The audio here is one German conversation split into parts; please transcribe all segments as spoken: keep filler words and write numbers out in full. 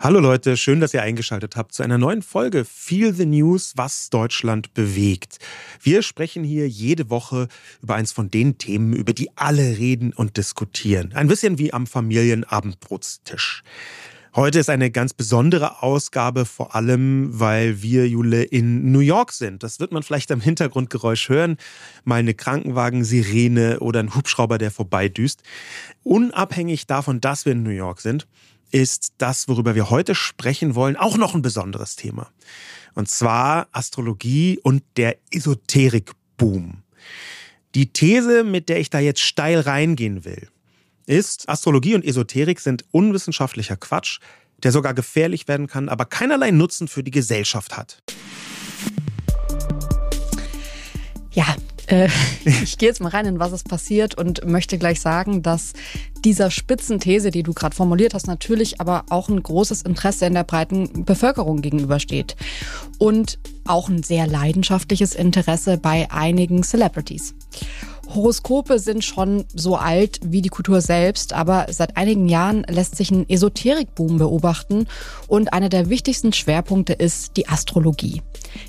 Hallo Leute, schön, dass ihr eingeschaltet habt zu einer neuen Folge Feel the News, was Deutschland bewegt. Wir sprechen hier jede Woche über eins von den Themen, über die alle reden und diskutieren. Ein bisschen wie am Familienabendbrotstisch. Heute ist eine ganz besondere Ausgabe, vor allem, weil wir, Jule, in New York sind. Das wird man vielleicht am Hintergrundgeräusch hören. Mal eine Krankenwagen-Sirene oder ein Hubschrauber, der vorbeidüst. Unabhängig davon, dass wir in New York sind, ist das, worüber wir heute sprechen wollen, auch noch ein besonderes Thema. Und zwar Astrologie und der Esoterik-Boom. Die These, mit der ich da jetzt steil reingehen will, ist, Astrologie und Esoterik sind unwissenschaftlicher Quatsch, der sogar gefährlich werden kann, aber keinerlei Nutzen für die Gesellschaft hat. Ja, äh, ich gehe jetzt mal rein, in was es passiert und möchte gleich sagen, dass dieser Spitzenthese, die du gerade formuliert hast, natürlich aber auch ein großes Interesse in der breiten Bevölkerung gegenübersteht. Und auch ein sehr leidenschaftliches Interesse bei einigen Celebrities. Horoskope sind schon so alt wie die Kultur selbst, aber seit einigen Jahren lässt sich ein Esoterikboom beobachten und einer der wichtigsten Schwerpunkte ist die Astrologie.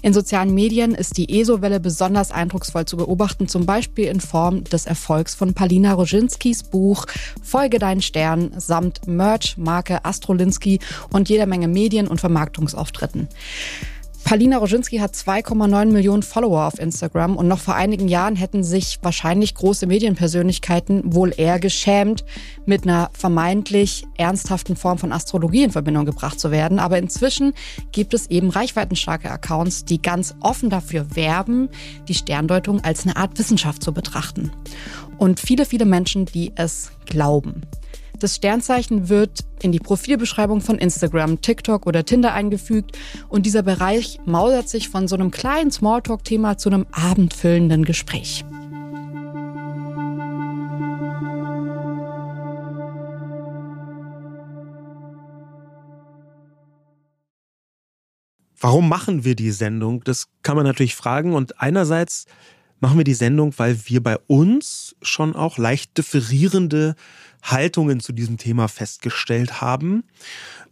In sozialen Medien ist die ESO-Welle besonders eindrucksvoll zu beobachten, zum Beispiel in Form des Erfolgs von Palina Rojinskis Buch Folge deinen Stern samt Merch, Marke Astrolinski und jeder Menge Medien- und Vermarktungsauftritten. Palina Rojinski hat zwei Komma neun Millionen Follower auf Instagram und noch vor einigen Jahren hätten sich wahrscheinlich große Medienpersönlichkeiten wohl eher geschämt, mit einer vermeintlich ernsthaften Form von Astrologie in Verbindung gebracht zu werden. Aber inzwischen gibt es eben reichweitenstarke Accounts, die ganz offen dafür werben, die Sterndeutung als eine Art Wissenschaft zu betrachten. Und viele, viele Menschen, die es glauben. Das Sternzeichen wird in die Profilbeschreibung von Instagram, TikTok oder Tinder eingefügt und dieser Bereich mausert sich von so einem kleinen Smalltalk-Thema zu einem abendfüllenden Gespräch. Warum machen wir die Sendung? Das kann man natürlich fragen und einerseits machen wir die Sendung, weil wir bei uns schon auch leicht differierende Haltungen zu diesem Thema festgestellt haben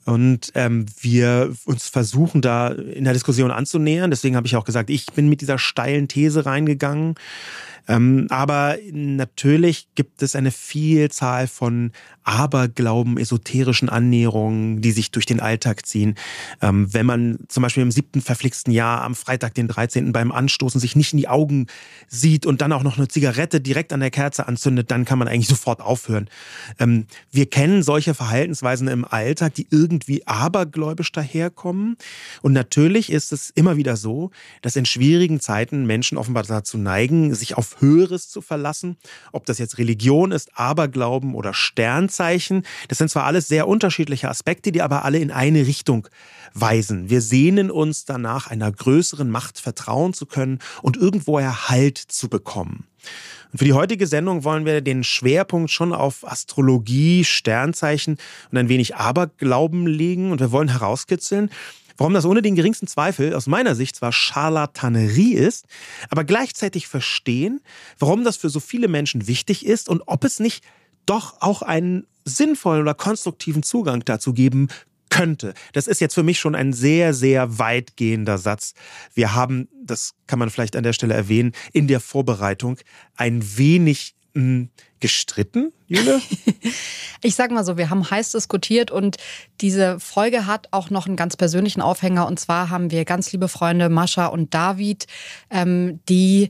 und ähm, wir uns versuchen, da in der Diskussion anzunähern. Deswegen habe ich auch gesagt, ich bin mit dieser steilen These reingegangen. Ähm, aber natürlich gibt es eine Vielzahl von Aberglauben, esoterischen Annäherungen, die sich durch den Alltag ziehen. Ähm, wenn man zum Beispiel im siebten verflixten Jahr am Freitag, den dreizehnten beim Anstoßen sich nicht in die Augen sieht und dann auch noch eine Zigarette direkt an der Kerze anzündet, dann kann man eigentlich sofort aufhören. Wir kennen solche Verhaltensweisen im Alltag, die irgendwie abergläubisch daherkommen. Und natürlich ist es immer wieder so, dass in schwierigen Zeiten Menschen offenbar dazu neigen, sich auf Höheres zu verlassen. Ob das jetzt Religion ist, Aberglauben oder Sternzeichen. Das sind zwar alles sehr unterschiedliche Aspekte, die aber alle in eine Richtung weisen. Wir sehnen uns danach, einer größeren Macht vertrauen zu können und irgendwoher Halt zu bekommen. Und für die heutige Sendung wollen wir den Schwerpunkt schon auf Astrologie, Sternzeichen und ein wenig Aberglauben legen. Und wir wollen herauskitzeln, warum das ohne den geringsten Zweifel aus meiner Sicht zwar Scharlatanerie ist, aber gleichzeitig verstehen, warum das für so viele Menschen wichtig ist und ob es nicht doch auch einen sinnvollen oder konstruktiven Zugang dazu geben könnte. Das ist jetzt für mich schon ein sehr, sehr weitgehender Satz. Wir haben, das kann man vielleicht an der Stelle erwähnen, in der Vorbereitung ein wenig mh, gestritten, Jule? Ich sag mal so, wir haben heiß diskutiert und diese Folge hat auch noch einen ganz persönlichen Aufhänger. Und zwar haben wir ganz liebe Freunde Mascha und David, ähm, die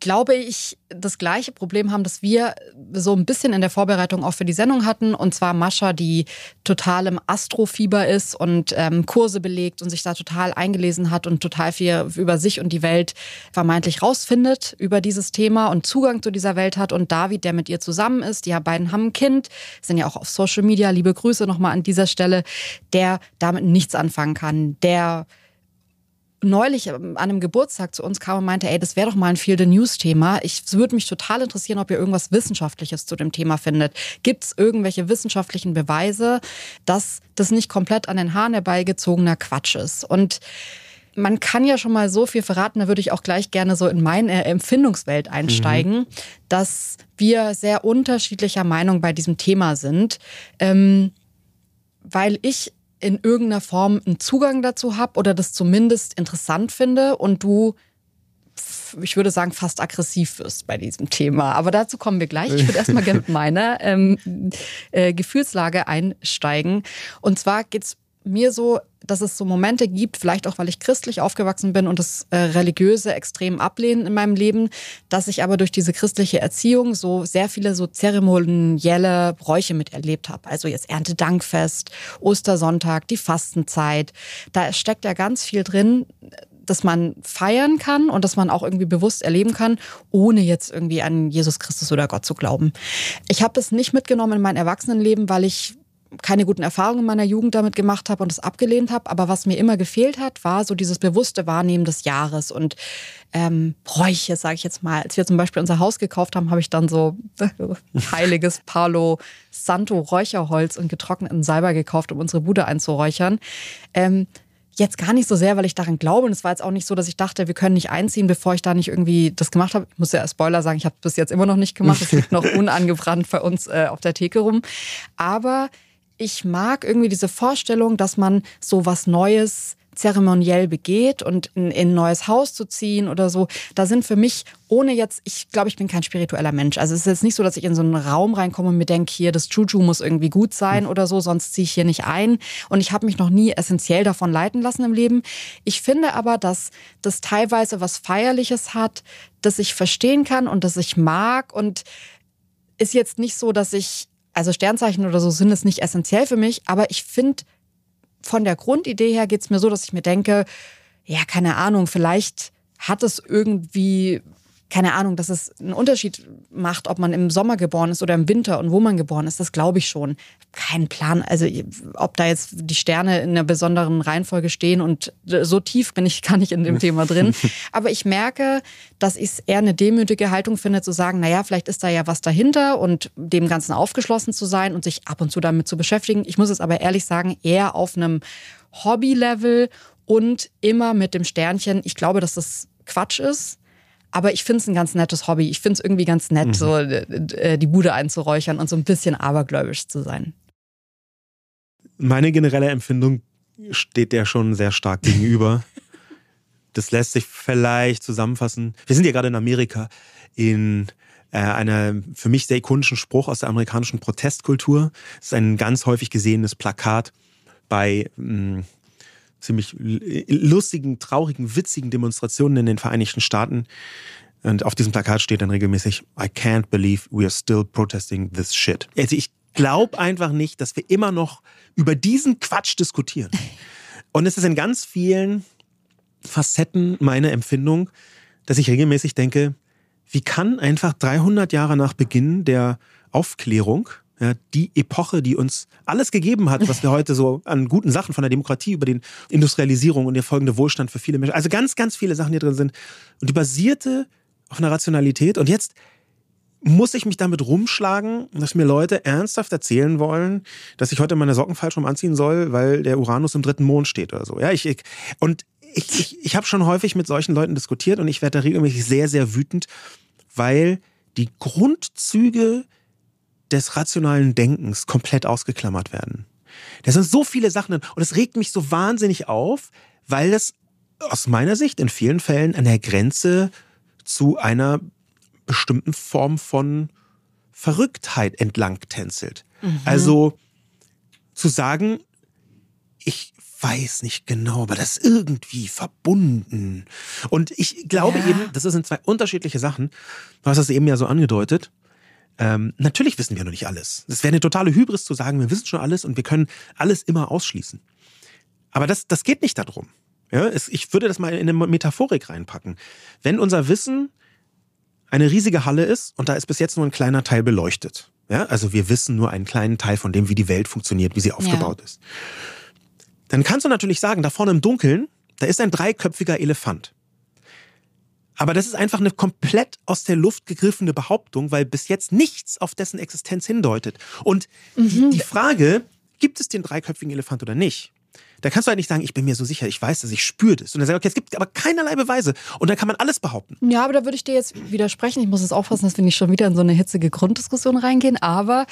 glaube ich, das gleiche Problem haben, das wir so ein bisschen in der Vorbereitung auch für die Sendung hatten. Und zwar Mascha, die total im Astrofieber ist und ähm, Kurse belegt und sich da total eingelesen hat und total viel über sich und die Welt vermeintlich rausfindet über dieses Thema und Zugang zu dieser Welt hat. Und David, der mit ihr zusammen ist, die beiden haben ein Kind, sind ja auch auf Social Media, liebe Grüße nochmal an dieser Stelle, der damit nichts anfangen kann, der neulich an einem Geburtstag zu uns kam und meinte, ey, das wäre doch mal ein Feel the News-Thema. Es würde mich total interessieren, ob ihr irgendwas Wissenschaftliches zu dem Thema findet. Gibt es irgendwelche wissenschaftlichen Beweise, dass das nicht komplett an den Haaren herbeigezogener Quatsch ist? Und man kann ja schon mal so viel verraten, da würde ich auch gleich gerne so in meine Empfindungswelt einsteigen, mhm. dass wir sehr unterschiedlicher Meinung bei diesem Thema sind. Ähm, weil ich in irgendeiner Form einen Zugang dazu habe oder das zumindest interessant finde und du, ich würde sagen, fast aggressiv wirst bei diesem Thema. Aber dazu kommen wir gleich. Ich würde erstmal gerne mit meiner ähm, äh, Gefühlslage einsteigen. Und zwar geht es mir so, dass es so Momente gibt, vielleicht auch, weil ich christlich aufgewachsen bin und das äh, Religiöse extrem ablehnen in meinem Leben, dass ich aber durch diese christliche Erziehung so sehr viele so zeremonielle Bräuche miterlebt habe. Also jetzt Erntedankfest, Ostersonntag, die Fastenzeit. Da steckt ja ganz viel drin, dass man feiern kann und dass man auch irgendwie bewusst erleben kann, ohne jetzt irgendwie an Jesus Christus oder Gott zu glauben. Ich habe es nicht mitgenommen in mein Erwachsenenleben, weil ich keine guten Erfahrungen in meiner Jugend damit gemacht habe und es abgelehnt habe. Aber was mir immer gefehlt hat, war so dieses bewusste Wahrnehmen des Jahres und ähm, Bräuche, sage ich jetzt mal. Als wir zum Beispiel unser Haus gekauft haben, habe ich dann so heiliges Palo Santo Räucherholz und getrockneten Salbei gekauft, um unsere Bude einzuräuchern. Ähm, Jetzt gar nicht so sehr, weil ich daran glaube. Und es war jetzt auch nicht so, dass ich dachte, wir können nicht einziehen, bevor ich da nicht irgendwie das gemacht habe. Ich muss ja Spoiler sagen, ich habe es bis jetzt immer noch nicht gemacht. Es liegt noch unangebrannt bei uns äh, auf der Theke rum. Aber ich mag irgendwie diese Vorstellung, dass man so was Neues zeremoniell begeht und in, in ein neues Haus zu ziehen oder so. Da sind für mich, ohne jetzt, ich glaube, ich bin kein spiritueller Mensch. Also es ist jetzt nicht so, dass ich in so einen Raum reinkomme und mir denke, hier, das Juju muss irgendwie gut sein oder so, sonst ziehe ich hier nicht ein. Und ich habe mich noch nie essentiell davon leiten lassen im Leben. Ich finde aber, dass das teilweise was Feierliches hat, das ich verstehen kann und das ich mag. Und ist jetzt nicht so, dass ich, also Sternzeichen oder so sind es nicht essentiell für mich, aber ich finde, von der Grundidee her geht es mir so, dass ich mir denke, ja, keine Ahnung, vielleicht hat es irgendwie, keine Ahnung, dass es einen Unterschied macht, ob man im Sommer geboren ist oder im Winter und wo man geboren ist, das glaube ich schon. Kein Plan, also ob da jetzt die Sterne in einer besonderen Reihenfolge stehen und so tief bin ich gar nicht in dem Thema drin. Aber ich merke, dass ich es eher eine demütige Haltung finde, zu sagen, naja, vielleicht ist da ja was dahinter und dem Ganzen aufgeschlossen zu sein und sich ab und zu damit zu beschäftigen. Ich muss es aber ehrlich sagen, eher auf einem Hobby-Level und immer mit dem Sternchen. Ich glaube, dass das Quatsch ist. Aber ich finde es ein ganz nettes Hobby. Ich finde es irgendwie ganz nett, mhm. so äh, die Bude einzuräuchern und so ein bisschen abergläubisch zu sein. Meine generelle Empfindung steht der schon sehr stark gegenüber. Das lässt sich vielleicht zusammenfassen. Wir sind ja gerade in Amerika in äh, einer für mich sehr ikonischen Spruch aus der amerikanischen Protestkultur. Das ist ein ganz häufig gesehenes Plakat bei Mh, ziemlich lustigen, traurigen, witzigen Demonstrationen in den Vereinigten Staaten. Und auf diesem Plakat steht dann regelmäßig, I can't believe we are still protesting this shit. Also ich glaube einfach nicht, dass wir immer noch über diesen Quatsch diskutieren. Und es ist in ganz vielen Facetten meine Empfindung, dass ich regelmäßig denke, wie kann einfach dreihundert Jahre nach Beginn der Aufklärung, ja, die Epoche, die uns alles gegeben hat, was wir heute so an guten Sachen von der Demokratie über die Industrialisierung und der folgende Wohlstand für viele Menschen, also ganz, ganz viele Sachen, die drin sind. Und die basierte auf einer Rationalität. Und jetzt muss ich mich damit rumschlagen, dass mir Leute ernsthaft erzählen wollen, dass ich heute meine Socken falsch rum anziehen soll, weil der Uranus im dritten Mond steht oder so. Ja, ich, ich, und ich, ich, ich habe schon häufig mit solchen Leuten diskutiert und ich werde da regelmäßig sehr, sehr wütend, weil die Grundzüge des rationalen Denkens komplett ausgeklammert werden. Da sind so viele Sachen drin und es regt mich so wahnsinnig auf, weil das aus meiner Sicht in vielen Fällen an der Grenze zu einer bestimmten Form von Verrücktheit entlang tänzelt. Mhm. Also zu sagen, ich weiß nicht genau, aber das ist irgendwie verbunden. Und ich glaube ja. eben, das sind zwei unterschiedliche Sachen. Du hast das eben ja so angedeutet. Ähm, natürlich wissen wir noch nicht alles. Das wäre eine totale Hybris zu sagen, wir wissen schon alles und wir können alles immer ausschließen. Aber das, das geht nicht darum. Ja, es, ich würde das mal in eine Metaphorik reinpacken. Wenn unser Wissen eine riesige Halle ist und da ist bis jetzt nur ein kleiner Teil beleuchtet. Ja, also wir wissen nur einen kleinen Teil von dem, wie die Welt funktioniert, wie sie aufgebaut ja. ist. Dann kannst du natürlich sagen, da vorne im Dunkeln, da ist ein dreiköpfiger Elefant. Aber das ist einfach eine komplett aus der Luft gegriffene Behauptung, weil bis jetzt nichts auf dessen Existenz hindeutet. Und mhm. die Frage, gibt es den dreiköpfigen Elefant oder nicht, Da kannst du halt nicht sagen, ich bin mir so sicher, ich weiß das, ich spüre das. Und dann sagen, okay, es gibt aber keinerlei Beweise. Und dann kann man alles behaupten. Ja, aber da würde ich dir jetzt widersprechen. Ich muss jetzt aufpassen, dass wir nicht schon wieder in so eine hitzige Grunddiskussion reingehen. Aber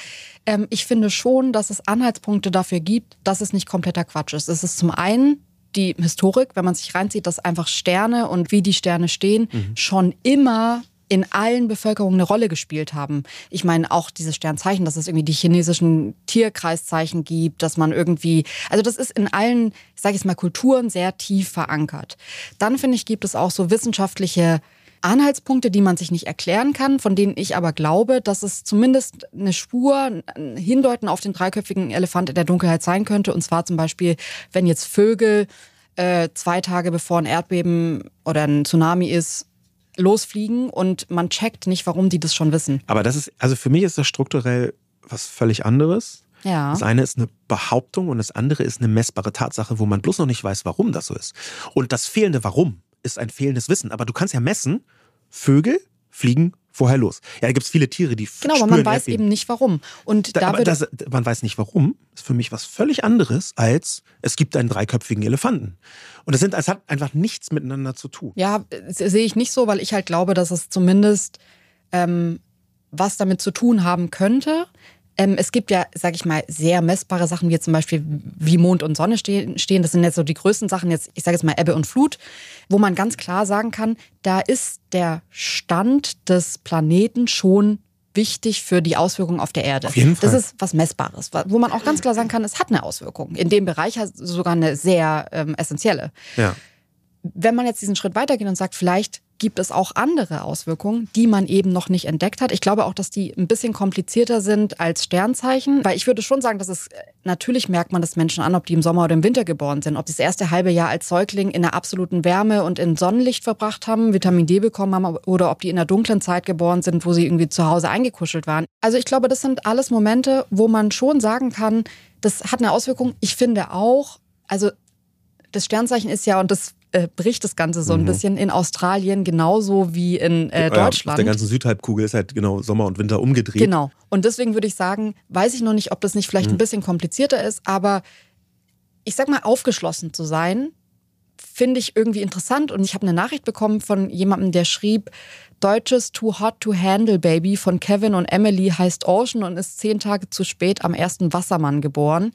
ähm, ich finde schon, dass es Anhaltspunkte dafür gibt, dass es nicht kompletter Quatsch ist. Es ist zum einen die Historik, wenn man sich reinzieht, dass einfach Sterne und wie die Sterne stehen, mhm. schon immer in allen Bevölkerungen eine Rolle gespielt haben. Ich meine, auch diese Sternzeichen, dass es irgendwie die chinesischen Tierkreiszeichen gibt, dass man irgendwie, also das ist in allen, ich sage jetzt mal, Kulturen sehr tief verankert. Dann, finde ich, gibt es auch so wissenschaftliche Anhaltspunkte, die man sich nicht erklären kann, von denen ich aber glaube, dass es zumindest eine Spur, ein Hindeuten auf den dreiköpfigen Elefant in der Dunkelheit sein könnte. Und zwar zum Beispiel, wenn jetzt Vögel äh, zwei Tage bevor ein Erdbeben oder ein Tsunami ist, losfliegen und man checkt nicht, warum die das schon wissen. Aber das ist, also für mich ist das strukturell was völlig anderes. Ja. Das eine ist eine Behauptung und das andere ist eine messbare Tatsache, wo man bloß noch nicht weiß, warum das so ist. Und das fehlende Warum ist ein fehlendes Wissen. Aber du kannst ja messen, Vögel fliegen vorher los. Ja, da gibt es viele Tiere, die spüren. Genau, aber man weiß eben nicht, warum. Und da, da aber das, man weiß nicht, warum, ist für mich was völlig anderes, als es gibt einen dreiköpfigen Elefanten. Und das, sind, das hat einfach nichts miteinander zu tun. Ja, sehe ich nicht so, weil ich halt glaube, dass es zumindest ähm, was damit zu tun haben könnte. Ähm, es gibt ja, sag ich mal, sehr messbare Sachen, wie zum Beispiel, wie Mond und Sonne stehen. Das sind jetzt so die größten Sachen, jetzt, ich sage jetzt mal Ebbe und Flut, wo man ganz klar sagen kann, da ist der Stand des Planeten schon wichtig für die Auswirkungen auf der Erde. Auf jeden Fall. Das ist was Messbares, wo man auch ganz klar sagen kann, es hat eine Auswirkung. In dem Bereich sogar eine sehr ähm, essentielle. Ja. Wenn man jetzt diesen Schritt weitergeht und sagt, vielleicht gibt es auch andere Auswirkungen, die man eben noch nicht entdeckt hat. Ich glaube auch, dass die ein bisschen komplizierter sind als Sternzeichen, weil ich würde schon sagen, dass es, natürlich merkt man das Menschen an, ob die im Sommer oder im Winter geboren sind, ob die das erste halbe Jahr als Säugling in der absoluten Wärme und in Sonnenlicht verbracht haben, Vitamin D bekommen haben oder ob die in der dunklen Zeit geboren sind, wo sie irgendwie zu Hause eingekuschelt waren. Also ich glaube, das sind alles Momente, wo man schon sagen kann, das hat eine Auswirkung. Ich finde auch, also das Sternzeichen ist ja, und das bricht das Ganze so ein mhm. bisschen in Australien genauso wie in äh, Deutschland. Ja, auf der ganzen Südhalbkugel ist halt genau Sommer und Winter umgedreht. Genau. Und deswegen würde ich sagen, weiß ich noch nicht, ob das nicht vielleicht mhm. ein bisschen komplizierter ist, aber ich sag mal, aufgeschlossen zu sein, finde ich irgendwie interessant. Und ich habe eine Nachricht bekommen von jemandem, der schrieb, Deutsches Too Hot to Handle Baby von Kevin und Emily heißt Ocean und ist zehn Tage zu spät am ersten Wassermann geboren.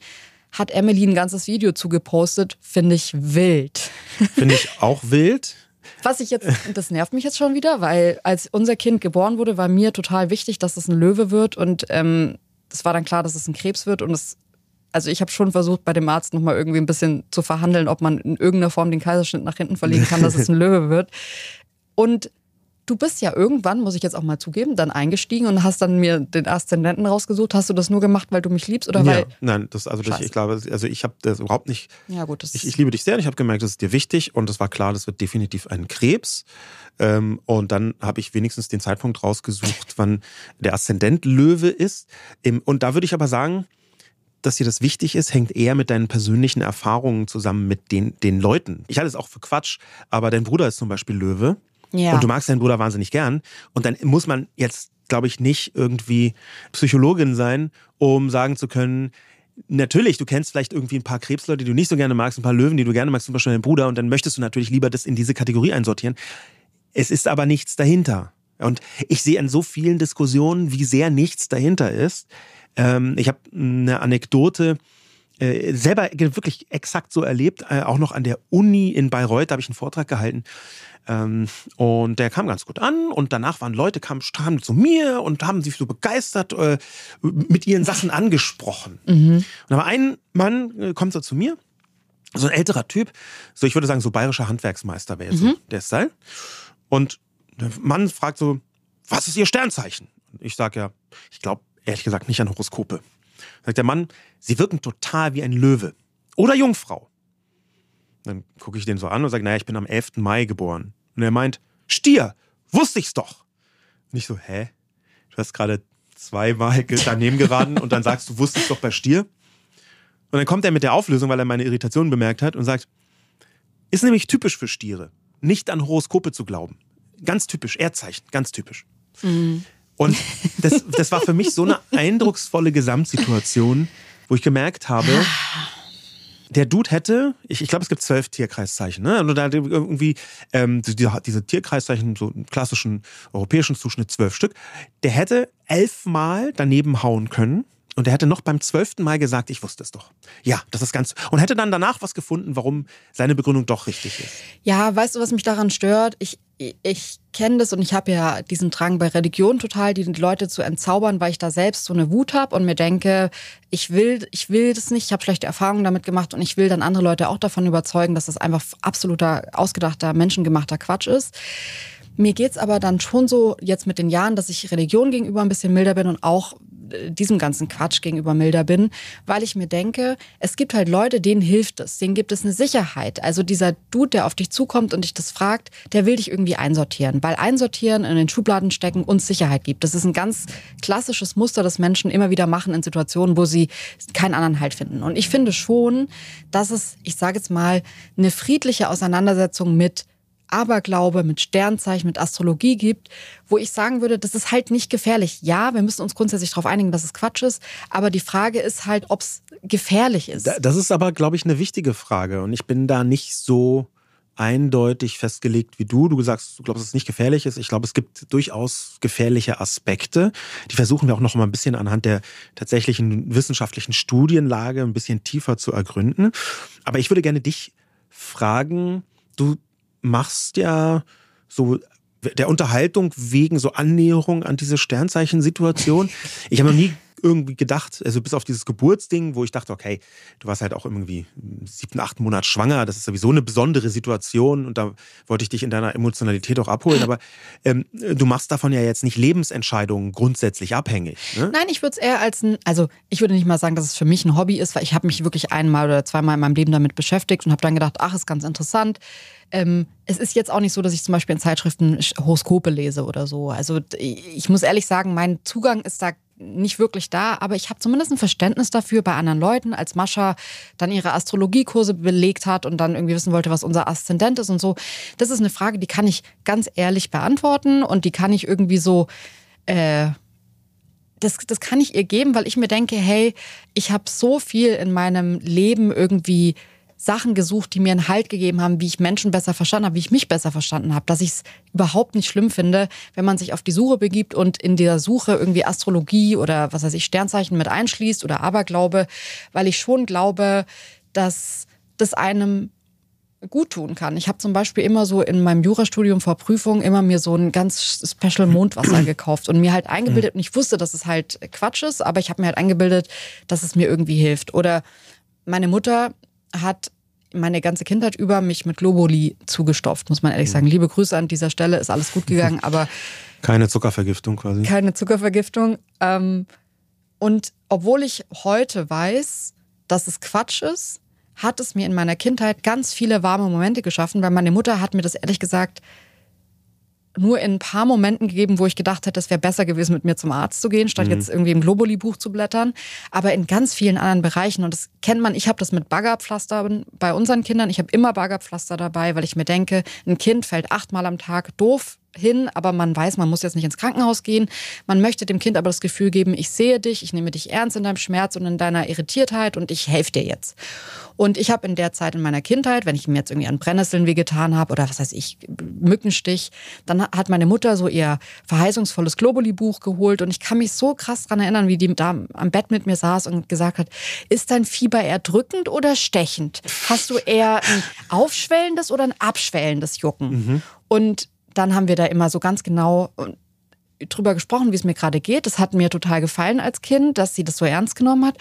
Hat Emily ein ganzes Video zugepostet, finde ich wild. Finde ich auch wild. Was ich jetzt, das nervt mich jetzt schon wieder, weil als unser Kind geboren wurde, war mir total wichtig, dass es ein Löwe wird und ähm, es war dann klar, dass es ein Krebs wird und es, also ich habe schon versucht, bei dem Arzt nochmal irgendwie ein bisschen zu verhandeln, ob man in irgendeiner Form den Kaiserschnitt nach hinten verlegen kann, dass es ein Löwe wird. Und du bist ja irgendwann, muss ich jetzt auch mal zugeben, dann eingestiegen und hast dann mir den Aszendenten rausgesucht. Hast du das nur gemacht, weil du mich liebst oder ja, weil? Nein, das, also das, ich glaube, also ich habe das überhaupt nicht. Ja, gut, das ich, ich liebe dich sehr und ich habe gemerkt, das ist dir wichtig und es war klar, das wird definitiv ein Krebs. Ähm, und dann habe ich wenigstens den Zeitpunkt rausgesucht, wann der Aszendent Löwe ist. Und da würde ich aber sagen, dass dir das wichtig ist, hängt eher mit deinen persönlichen Erfahrungen zusammen mit den, den Leuten. Ich halte es auch für Quatsch, aber dein Bruder ist zum Beispiel Löwe. Ja. Und du magst deinen Bruder wahnsinnig gern. Und dann muss man jetzt, glaube ich, nicht irgendwie Psychologin sein, um sagen zu können, natürlich, du kennst vielleicht irgendwie ein paar Krebsleute, die du nicht so gerne magst, ein paar Löwen, die du gerne magst, zum Beispiel deinen Bruder. Und dann möchtest du natürlich lieber das in diese Kategorie einsortieren. Es ist aber nichts dahinter. Und ich sehe an so vielen Diskussionen, wie sehr nichts dahinter ist. Ähm, ich habe eine Anekdote äh, selber wirklich exakt so erlebt. Äh, auch noch an der Uni in Bayreuth, da habe ich einen Vortrag gehalten. Ähm, und der kam ganz gut an und danach waren Leute, kamen, kamen zu mir und haben sich so begeistert äh, mit ihren Sachen angesprochen. Mhm. Und aber ein Mann äh, kommt so zu mir, so ein älterer Typ, so ich würde sagen so bayerischer Handwerksmeister wäre jetzt mhm. so der Style. Und der Mann fragt so, was ist Ihr Sternzeichen? Und ich sage ja, ich glaube ehrlich gesagt nicht an Horoskope. Sagt der Mann, Sie wirken total wie ein Löwe oder Jungfrau. Dann gucke ich den so an und sage, naja, ich bin am elften Mai geboren. Und er meint, Stier, wusste ich's doch. Und ich so, hä? Du hast gerade zweimal daneben geraten und dann sagst du, wusste ich's doch bei Stier? Und dann kommt er mit der Auflösung, weil er meine Irritation bemerkt hat und sagt, ist nämlich typisch für Stiere, nicht an Horoskope zu glauben. Ganz typisch, Erdzeichen, ganz typisch. Mhm. Und das, das war für mich so eine eindrucksvolle Gesamtsituation, wo ich gemerkt habe, der Dude hätte, ich, ich glaube, es gibt zwölf Tierkreiszeichen, ne? Und da irgendwie ähm, diese, diese Tierkreiszeichen, so einen klassischen europäischen Zuschnitt, zwölf Stück, der hätte elfmal daneben hauen können. Und er hätte noch beim zwölften Mal gesagt, ich wusste es doch. Ja, das ist ganz... Und hätte dann danach was gefunden, warum seine Begründung doch richtig ist. Ja, weißt du, was mich daran stört? Ich, ich kenne das und ich habe ja diesen Drang bei Religion total, die Leute zu entzaubern, weil ich da selbst so eine Wut habe und mir denke, ich will, ich will das nicht, ich habe schlechte Erfahrungen damit gemacht und ich will dann andere Leute auch davon überzeugen, dass das einfach absoluter, ausgedachter, menschengemachter Quatsch ist. Mir geht es aber dann schon so jetzt mit den Jahren, dass ich Religion gegenüber ein bisschen milder bin und auch diesem ganzen Quatsch gegenüber milder bin, weil ich mir denke, es gibt halt Leute, denen hilft es, denen gibt es eine Sicherheit. Also dieser Dude, der auf dich zukommt und dich das fragt, der will dich irgendwie einsortieren, weil einsortieren, in den Schubladen stecken uns Sicherheit gibt. Das ist ein ganz klassisches Muster, das Menschen immer wieder machen in Situationen, wo sie keinen anderen Halt finden. Und ich finde schon, dass es, ich sage jetzt mal, eine friedliche Auseinandersetzung mit Aberglaube, mit Sternzeichen, mit Astrologie gibt, wo ich sagen würde, das ist halt nicht gefährlich. Ja, wir müssen uns grundsätzlich darauf einigen, dass es Quatsch ist, aber die Frage ist halt, ob es gefährlich ist. Das ist aber, glaube ich, eine wichtige Frage und ich bin da nicht so eindeutig festgelegt wie du. Du sagst, du glaubst, dass es nicht gefährlich ist. Ich glaube, es gibt durchaus gefährliche Aspekte. Die versuchen wir auch noch mal ein bisschen anhand der tatsächlichen wissenschaftlichen Studienlage ein bisschen tiefer zu ergründen. Aber ich würde gerne dich fragen, du machst ja so der Unterhaltung wegen so Annäherung an diese Sternzeichensituation. Ich habe noch nie irgendwie gedacht, also bis auf dieses Geburtsding, wo ich dachte, okay, du warst halt auch irgendwie siebten, achten Monat schwanger, das ist sowieso eine besondere Situation und da wollte ich dich in deiner Emotionalität auch abholen, aber ähm, du machst davon ja jetzt nicht Lebensentscheidungen grundsätzlich abhängig. Ne? Nein, ich würde es eher als ein, also ich würde nicht mal sagen, dass es für mich ein Hobby ist, weil ich habe mich wirklich einmal oder zweimal in meinem Leben damit beschäftigt und habe dann gedacht, ach, ist ganz interessant. Ähm, es ist jetzt auch nicht so, dass ich zum Beispiel in Zeitschriften Horoskope lese oder so. Also ich muss ehrlich sagen, mein Zugang ist da nicht wirklich da, aber ich habe zumindest ein Verständnis dafür bei anderen Leuten, als Mascha dann ihre Astrologiekurse belegt hat und dann irgendwie wissen wollte, was unser Aszendent ist und so. Das ist eine Frage, die kann ich ganz ehrlich beantworten und die kann ich irgendwie so, äh, das, das kann ich ihr geben, weil ich mir denke, hey, ich habe so viel in meinem Leben irgendwie Sachen gesucht, die mir einen Halt gegeben haben, wie ich Menschen besser verstanden habe, wie ich mich besser verstanden habe, dass ich es überhaupt nicht schlimm finde, wenn man sich auf die Suche begibt und in der Suche irgendwie Astrologie oder was weiß ich, Sternzeichen mit einschließt oder Aberglaube, weil ich schon glaube, dass das einem gut tun kann. Ich habe zum Beispiel immer so in meinem Jurastudium vor Prüfungen immer mir so ein ganz Special Mondwasser gekauft und mir halt eingebildet, und ich wusste, dass es halt Quatsch ist, aber ich habe mir halt eingebildet, dass es mir irgendwie hilft. Oder meine Mutter hat meine ganze Kindheit über mich mit Globuli zugestopft, muss man ehrlich sagen. Liebe Grüße an dieser Stelle, ist alles gut gegangen, aber... Keine Zuckervergiftung quasi. Keine Zuckervergiftung. Und obwohl ich heute weiß, dass es Quatsch ist, hat es mir in meiner Kindheit ganz viele warme Momente geschaffen, weil meine Mutter hat mir das ehrlich gesagt nur in ein paar Momenten gegeben, wo ich gedacht hätte, es wäre besser gewesen, mit mir zum Arzt zu gehen, statt mhm. jetzt irgendwie im Globuli-Buch zu blättern. Aber in ganz vielen anderen Bereichen, und das kennt man, ich habe das mit Baggerpflastern bei unseren Kindern, ich habe immer Baggerpflaster dabei, weil ich mir denke, ein Kind fällt achtmal am Tag doof hin, aber man weiß, man muss jetzt nicht ins Krankenhaus gehen. Man möchte dem Kind aber das Gefühl geben, ich sehe dich, ich nehme dich ernst in deinem Schmerz und in deiner Irritiertheit und ich helfe dir jetzt. Und ich habe in der Zeit in meiner Kindheit, wenn ich mir jetzt irgendwie an Brennnesseln wehgetan habe oder was weiß ich, Mückenstich, dann hat meine Mutter so ihr verheißungsvolles Globuli-Buch geholt und ich kann mich so krass daran erinnern, wie die da am Bett mit mir saß und gesagt hat, ist dein Fieber eher drückend oder stechend? Hast du eher ein aufschwellendes oder ein abschwellendes Jucken? Mhm. Und dann haben wir da immer so ganz genau drüber gesprochen, wie es mir gerade geht. Das hat mir total gefallen als Kind, dass sie das so ernst genommen hat.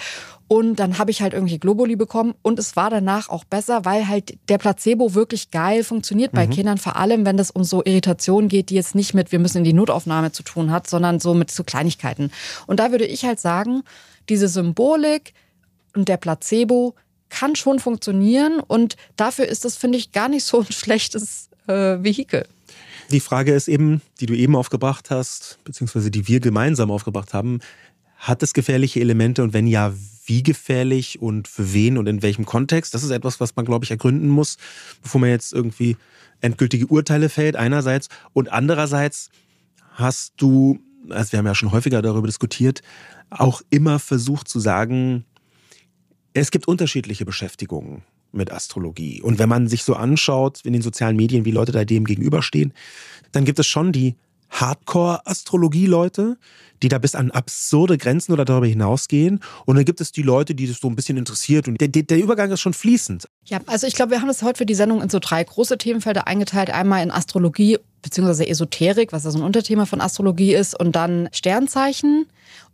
Und dann habe ich halt irgendwelche Globuli bekommen. Und es war danach auch besser, weil halt der Placebo wirklich geil funktioniert bei mhm. Kindern. Vor allem, wenn es um so Irritationen geht, die jetzt nicht mit, wir müssen in die Notaufnahme zu tun hat, sondern so mit so Kleinigkeiten. Und da würde ich halt sagen, diese Symbolik und der Placebo kann schon funktionieren. Und dafür ist das, finde ich, gar nicht so ein schlechtes äh, Vehikel. Die Frage ist eben, die du eben aufgebracht hast, beziehungsweise die wir gemeinsam aufgebracht haben, hat es gefährliche Elemente und wenn ja, wie gefährlich und für wen und in welchem Kontext? Das ist etwas, was man, glaube ich, ergründen muss, bevor man jetzt irgendwie endgültige Urteile fällt, einerseits. Und andererseits hast du, also wir haben ja schon häufiger darüber diskutiert, auch immer versucht zu sagen, Es gibt unterschiedliche Beschäftigungen mit Astrologie. Und wenn man sich so anschaut in den sozialen Medien, wie Leute da dem gegenüberstehen, dann gibt es schon die Hardcore-Astrologie-Leute, die da bis an absurde Grenzen oder darüber hinausgehen. Und dann gibt es die Leute, die das so ein bisschen interessiert. Und der, der Übergang ist schon fließend. Ja, also ich glaube, wir haben das heute für die Sendung in so drei große Themenfelder eingeteilt. Einmal in Astrologie bzw. Esoterik, was ja so ein Unterthema von Astrologie ist. Und dann Sternzeichen.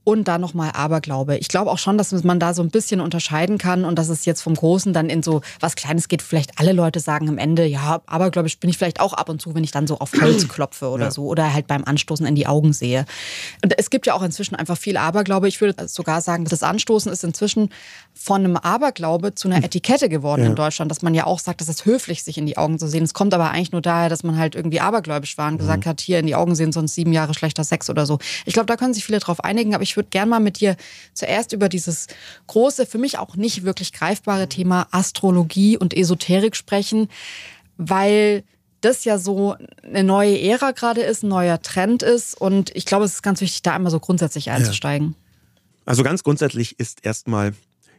Und dann nochmal Aberglaube. Ich glaube auch schon, dass man da so ein bisschen unterscheiden kann und dass es jetzt vom Großen dann in so was Kleines geht. Vielleicht alle Leute sagen am Ende, ja, abergläubisch bin ich vielleicht auch ab und zu, wenn ich dann so auf Holz klopfe oder ja. so. Oder halt beim Anstoßen in die Augen sehe. Und es gibt ja auch inzwischen einfach viel Aberglaube. Ich würde sogar sagen, das Anstoßen ist inzwischen von einem Aberglaube zu einer Etikette geworden ja. in Deutschland. Dass man ja auch sagt, das ist höflich, sich in die Augen zu sehen. Es kommt aber eigentlich nur daher, dass man halt irgendwie abergläubisch war und mhm. gesagt hat, hier in die Augen sehen, sonst sieben Jahre schlechter Sex oder so. Ich glaube, da können sich viele drauf einigen. Aber ich Ich würde gerne mal mit dir zuerst über dieses große, für mich auch nicht wirklich greifbare Thema Astrologie und Esoterik sprechen, weil das ja so eine neue Ära gerade ist, ein neuer Trend ist. Und ich glaube, es ist ganz wichtig, da einmal so grundsätzlich einzusteigen. Ja. Also ganz grundsätzlich ist erstmal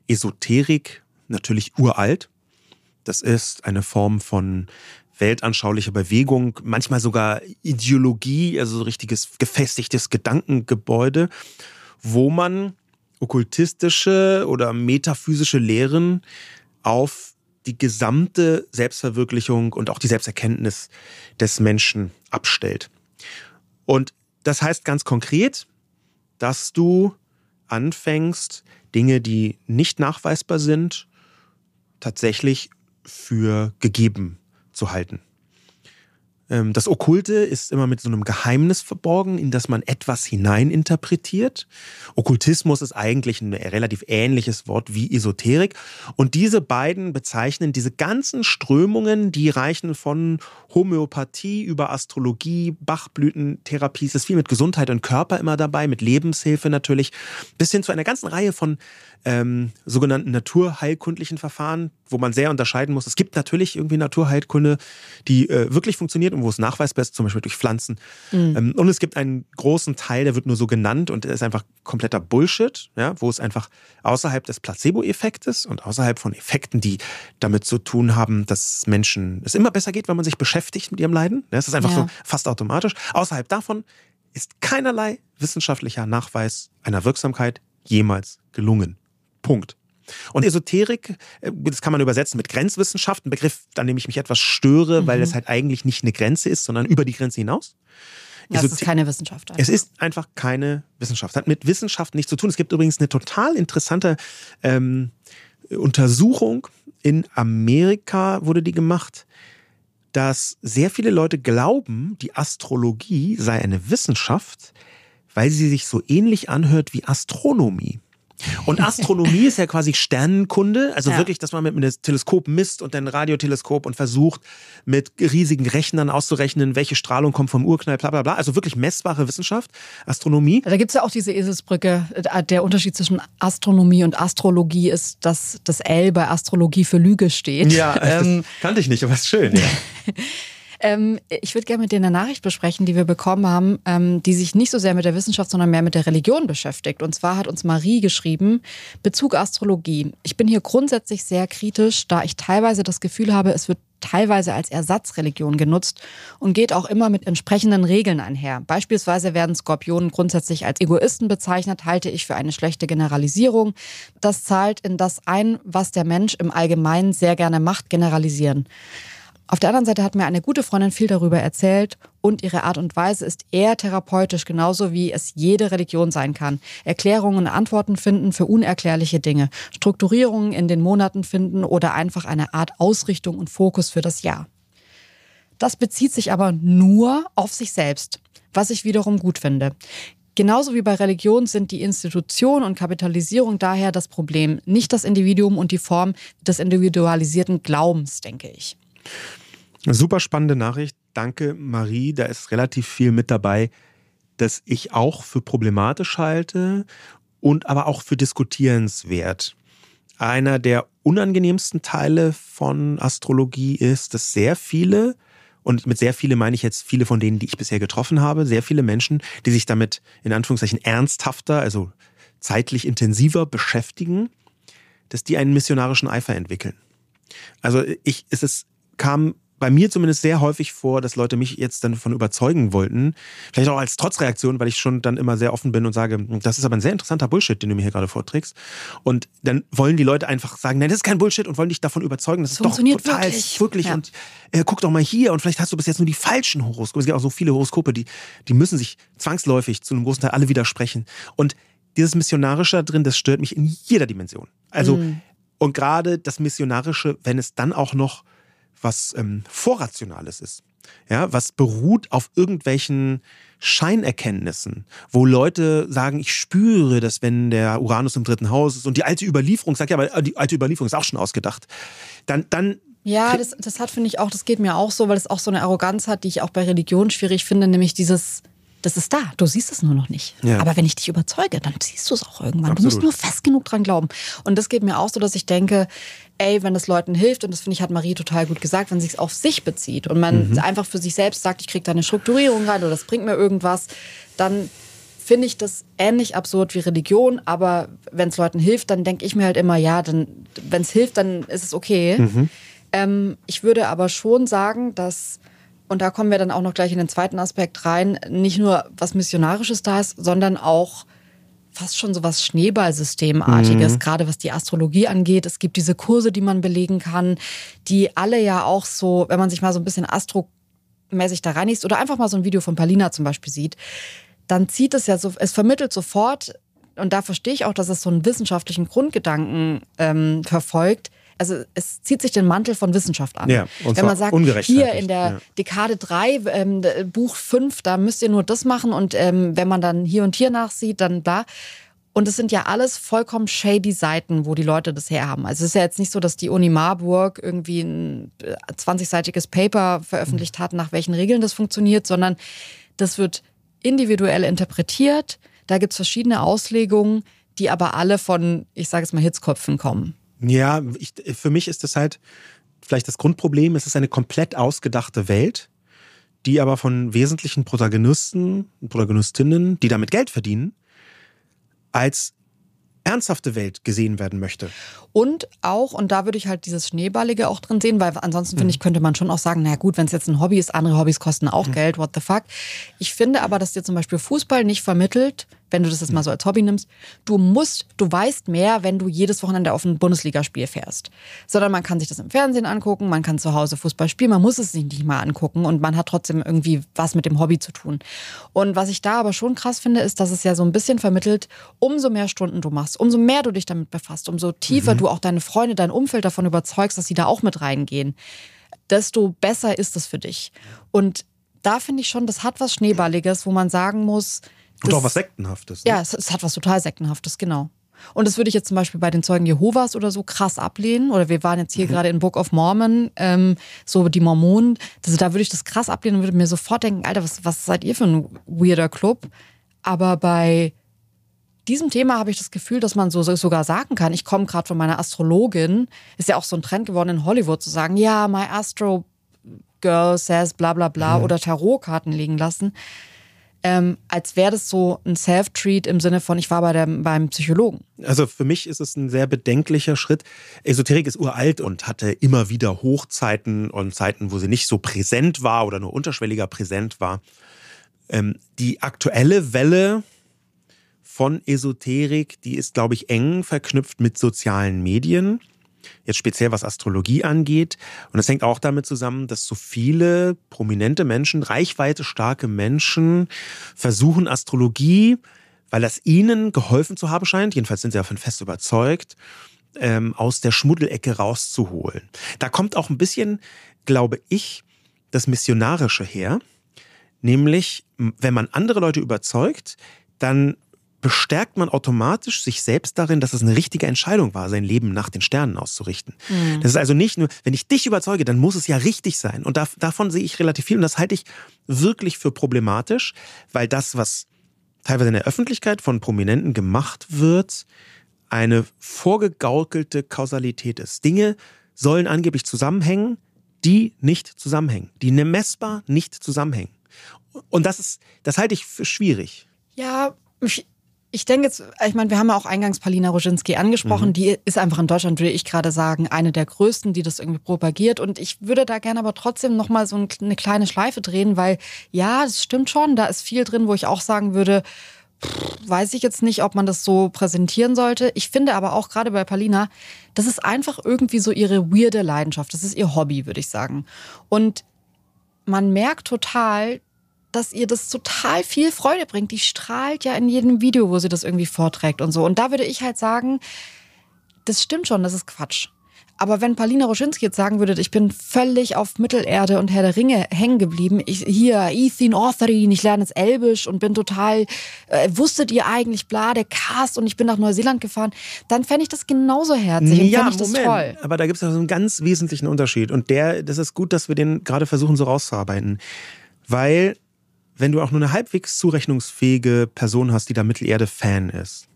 Esoterik natürlich uralt. Das ist eine Form von weltanschauliche Bewegung, manchmal sogar Ideologie, also so richtiges gefestigtes Gedankengebäude, wo man okkultistische oder metaphysische Lehren auf die gesamte Selbstverwirklichung und auch die Selbsterkenntnis des Menschen abstellt. Und das heißt ganz konkret, dass du anfängst, Dinge, die nicht nachweisbar sind, tatsächlich für gegeben zu halten. Das Okkulte ist immer mit so einem Geheimnis verborgen, in das man etwas hineininterpretiert. Okkultismus ist eigentlich ein relativ ähnliches Wort wie Esoterik. Und diese beiden bezeichnen diese ganzen Strömungen, die reichen von Homöopathie über Astrologie, Bachblütentherapie. Es ist viel mit Gesundheit und Körper immer dabei, mit Lebenshilfe natürlich, bis hin zu einer ganzen Reihe von ähm, sogenannten naturheilkundlichen Verfahren, wo man sehr unterscheiden muss. Es gibt natürlich irgendwie Naturheilkunde, die äh, wirklich funktioniert, wo es nachweisbar ist, zum Beispiel durch Pflanzen. Mhm. Und es gibt einen großen Teil, der wird nur so genannt und ist einfach kompletter Bullshit, ja, wo es einfach außerhalb des Placebo-Effektes und außerhalb von Effekten, die damit zu tun haben, dass Menschen es immer besser geht, wenn man sich beschäftigt mit ihrem Leiden. Das ist einfach ja. so fast automatisch. Außerhalb davon ist keinerlei wissenschaftlicher Nachweis einer Wirksamkeit jemals gelungen. Punkt. Und Esoterik, das kann man übersetzen mit Grenzwissenschaft, ein Begriff, an dem ich mich etwas störe, mhm. weil es halt eigentlich nicht eine Grenze ist, sondern über die Grenze hinaus. Das Esoter- ist keine Wissenschaft. Einfach. Es ist einfach keine Wissenschaft. Hat mit Wissenschaft nichts zu tun. Es gibt übrigens eine total interessante ähm, Untersuchung. In Amerika wurde die gemacht, dass sehr viele Leute glauben, die Astrologie sei eine Wissenschaft, weil sie sich so ähnlich anhört wie Astronomie. Und Astronomie ist ja quasi Sternenkunde, also ja. wirklich, dass man mit einem Teleskop misst und dann Radioteleskop und versucht, mit riesigen Rechnern auszurechnen, welche Strahlung kommt vom Urknall, bla bla bla. Also wirklich messbare Wissenschaft, Astronomie. Da gibt es ja auch diese Eselsbrücke. Der Unterschied zwischen Astronomie und Astrologie ist, dass das L bei Astrologie für Lüge steht. Ja, ähm, das kannte ich nicht, aber ist schön. Ja. Ähm, ich würde gerne mit dir eine Nachricht besprechen, die wir bekommen haben, ähm, die sich nicht so sehr mit der Wissenschaft, sondern mehr mit der Religion beschäftigt. Und zwar hat uns Marie geschrieben, Bezug Astrologie. Ich bin hier grundsätzlich sehr kritisch, da ich teilweise das Gefühl habe, es wird teilweise als Ersatzreligion genutzt und geht auch immer mit entsprechenden Regeln einher. Beispielsweise werden Skorpionen grundsätzlich als Egoisten bezeichnet, halte ich für eine schlechte Generalisierung. Das zahlt in das ein, was der Mensch im Allgemeinen sehr gerne macht, generalisieren. Auf der anderen Seite hat mir eine gute Freundin viel darüber erzählt und ihre Art und Weise ist eher therapeutisch, genauso wie es jede Religion sein kann. Erklärungen und Antworten finden für unerklärliche Dinge, Strukturierungen in den Monaten finden oder einfach eine Art Ausrichtung und Fokus für das Jahr. Das bezieht sich aber nur auf sich selbst, was ich wiederum gut finde. Genauso wie bei Religion sind die Institution und Kapitalisierung daher das Problem, nicht das Individuum und die Form des individualisierten Glaubens, denke ich. Super spannende Nachricht. Danke, Marie. Da ist relativ viel mit dabei, das ich auch für problematisch halte und aber auch für diskutierenswert. Einer der unangenehmsten Teile von Astrologie ist, dass sehr viele, und mit sehr viele meine ich jetzt viele von denen, die ich bisher getroffen habe, sehr viele Menschen, die sich damit in Anführungszeichen ernsthafter, also zeitlich intensiver beschäftigen, dass die einen missionarischen Eifer entwickeln. Also ich, es ist, kam bei mir zumindest sehr häufig vor, dass Leute mich jetzt dann davon überzeugen wollten. Vielleicht auch als Trotzreaktion, weil ich schon dann immer sehr offen bin und sage, das ist aber ein sehr interessanter Bullshit, den du mir hier gerade vorträgst. Und dann wollen die Leute einfach sagen, nein, das ist kein Bullshit und wollen dich davon überzeugen, das ist doch total wirklich. wirklich ja. Und äh, guck doch mal hier und vielleicht hast du bis jetzt nur die falschen Horoskope. Es gibt auch so viele Horoskope, die, die müssen sich zwangsläufig zu einem großen Teil alle widersprechen. Und dieses Missionarische da drin, das stört mich in jeder Dimension. Also mm. Und gerade das Missionarische, wenn es dann auch noch was ähm, Vorrationales ist, ja, was beruht auf irgendwelchen Scheinerkenntnissen, wo Leute sagen, ich spüre, dass wenn der Uranus im dritten Haus ist und die alte Überlieferung sagt, ja, aber die alte Überlieferung ist auch schon ausgedacht, dann... dann ja, das, das hat, finde ich auch, das geht mir auch so, weil es auch so eine Arroganz hat, die ich auch bei Religion schwierig finde, nämlich dieses... Das ist da, du siehst es nur noch nicht. Ja. Aber wenn ich dich überzeuge, dann siehst du es auch irgendwann. Absolut. Du musst nur fest genug dran glauben. Und das geht mir auch so, dass ich denke, ey, wenn das Leuten hilft, und das finde ich, hat Marie total gut gesagt, wenn es sich auf sich bezieht und man mhm. einfach für sich selbst sagt, ich kriege da eine Strukturierung rein oder das bringt mir irgendwas, dann finde ich das ähnlich absurd wie Religion. Aber wenn es Leuten hilft, dann denke ich mir halt immer, ja, dann, wenn es hilft, dann ist es okay. Mhm. Ähm, ich würde aber schon sagen, dass... Und da kommen wir dann auch noch gleich in den zweiten Aspekt rein. Nicht nur was Missionarisches da ist, sondern auch fast schon so was Schneeballsystemartiges. Mhm. Gerade was die Astrologie angeht. Es gibt diese Kurse, die man belegen kann, die alle ja auch so, wenn man sich mal so ein bisschen astromäßig da reinliest oder einfach mal so ein Video von Palina zum Beispiel sieht, dann zieht es ja so, es vermittelt sofort, und da verstehe ich auch, dass es so einen wissenschaftlichen Grundgedanken ähm, verfolgt. Also es zieht sich den Mantel von Wissenschaft an. Ja, und wenn man sagt, hier in der ja. Dekade drei, ähm, Buch fünf, da müsst ihr nur das machen und ähm, wenn man dann hier und hier nachsieht, dann bla. Und es sind ja alles vollkommen shady Seiten, wo die Leute das herhaben. Also es ist ja jetzt nicht so, dass die Uni Marburg irgendwie ein zwanzigseitiges Paper veröffentlicht hat, nach welchen Regeln das funktioniert, sondern das wird individuell interpretiert. Da gibt es verschiedene Auslegungen, die aber alle von, ich sage es mal, Hitzköpfen kommen. Ja, ich, für mich ist das halt vielleicht das Grundproblem. Es ist eine komplett ausgedachte Welt, die aber von wesentlichen Protagonisten und Protagonistinnen, die damit Geld verdienen, als ernsthafte Welt gesehen werden möchte. Und auch, und da würde ich halt dieses Schneeballige auch drin sehen, weil ansonsten, mhm. finde ich, könnte man schon auch sagen, naja gut, wenn es jetzt ein Hobby ist, andere Hobbys kosten auch mhm. Geld, what the fuck. Ich finde aber, dass dir zum Beispiel Fußball nicht vermittelt, wenn du das jetzt mal so als Hobby nimmst, du musst, du weißt mehr, wenn du jedes Wochenende auf ein Bundesligaspiel fährst. Sondern man kann sich das im Fernsehen angucken, man kann zu Hause Fußball spielen, man muss es sich nicht mal angucken und man hat trotzdem irgendwie was mit dem Hobby zu tun. Und was ich da aber schon krass finde, ist, dass es ja so ein bisschen vermittelt, umso mehr Stunden du machst, umso mehr du dich damit befasst, umso tiefer mhm. du auch deine Freunde, dein Umfeld davon überzeugst, dass sie da auch mit reingehen, desto besser ist es für dich. Und da finde ich schon, das hat was Schneeballiges, wo man sagen muss, und das, auch was Sektenhaftes. Ne? Ja, es, es hat was total Sektenhaftes, genau. Und das würde ich jetzt zum Beispiel bei den Zeugen Jehovas oder so krass ablehnen. Oder wir waren jetzt hier mhm. gerade in Book of Mormon, ähm, so die Mormonen. Also da würde ich das krass ablehnen und würde mir sofort denken, Alter, was, was seid ihr für ein weirder Club? Aber bei diesem Thema habe ich das Gefühl, dass man so, so sogar sagen kann, ich komme gerade von meiner Astrologin, ist ja auch so ein Trend geworden in Hollywood zu sagen, ja, my Astro Girl says bla bla bla mhm. oder Tarotkarten legen lassen. Ähm, als wäre das so ein Self-Treat im Sinne von, ich war bei der, beim Psychologen. Also für mich ist es ein sehr bedenklicher Schritt. Esoterik ist uralt und hatte immer wieder Hochzeiten und Zeiten, wo sie nicht so präsent war oder nur unterschwelliger präsent war. Ähm, die aktuelle Welle von Esoterik, die ist, glaube ich, eng verknüpft mit sozialen Medien. Jetzt speziell was Astrologie angeht. Und das hängt auch damit zusammen, dass so viele prominente Menschen, reichweitestarke Menschen versuchen Astrologie, weil das ihnen geholfen zu haben scheint, jedenfalls sind sie davon fest überzeugt, ähm, aus der Schmuddelecke rauszuholen. Da kommt auch ein bisschen, glaube ich, das Missionarische her. Nämlich, wenn man andere Leute überzeugt, dann bestärkt man automatisch sich selbst darin, dass es eine richtige Entscheidung war, sein Leben nach den Sternen auszurichten. Mhm. Das ist also nicht nur, wenn ich dich überzeuge, dann muss es ja richtig sein. Und da, davon sehe ich relativ viel. Und das halte ich wirklich für problematisch, weil das, was teilweise in der Öffentlichkeit von Prominenten gemacht wird, eine vorgegaukelte Kausalität ist. Dinge sollen angeblich zusammenhängen, die nicht zusammenhängen. Die messbar nicht zusammenhängen. Und das ist, das halte ich für schwierig. Ja, ich Ich denke jetzt, ich meine, wir haben ja auch eingangs Palina Rojinski angesprochen, mhm. die ist einfach in Deutschland, würde ich gerade sagen, eine der größten, die das irgendwie propagiert, und ich würde da gerne aber trotzdem nochmal so eine kleine Schleife drehen, weil ja, das stimmt schon, da ist viel drin, wo ich auch sagen würde, pff, weiß ich jetzt nicht, ob man das so präsentieren sollte. Ich finde aber auch gerade bei Palina, das ist einfach irgendwie so ihre weirde Leidenschaft, das ist ihr Hobby, würde ich sagen, und man merkt total, dass ihr das total viel Freude bringt. Die strahlt ja in jedem Video, wo sie das irgendwie vorträgt und so. Und da würde ich halt sagen, das stimmt schon, das ist Quatsch. Aber wenn Palina Rojinski jetzt sagen würde, ich bin völlig auf Mittelerde und Herr der Ringe hängen geblieben, ich, hier, Ethan Authorin, ich lerne jetzt Elbisch und bin total, äh, wusstet ihr eigentlich, bla, der Cast, und ich bin nach Neuseeland gefahren, dann fände ich das genauso herzlich und ja, fände ich das Moment. toll. Aber da gibt es ja so einen ganz wesentlichen Unterschied, und der, das ist gut, dass wir den gerade versuchen so rauszuarbeiten, weil wenn du auch nur eine halbwegs zurechnungsfähige Person hast, die da Mittelerde-Fan ist,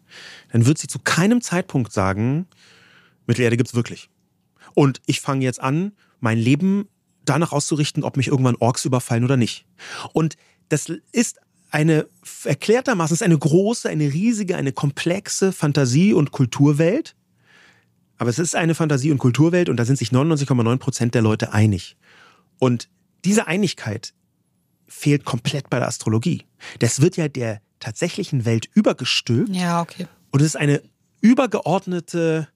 dann wird sie zu keinem Zeitpunkt sagen, Mittelerde gibt's wirklich. Und ich fange jetzt an, mein Leben danach auszurichten, ob mich irgendwann Orks überfallen oder nicht. Und das ist eine erklärtermaßen, ist eine große, eine riesige, eine komplexe Fantasie- und Kulturwelt. Aber es ist eine Fantasie- und Kulturwelt, und da sind sich neunundneunzig Komma neun Prozent der Leute einig. Und diese Einigkeit fehlt komplett bei der Astrologie. Das wird ja der tatsächlichen Welt übergestülpt. Ja, okay. Und es ist eine übergeordnete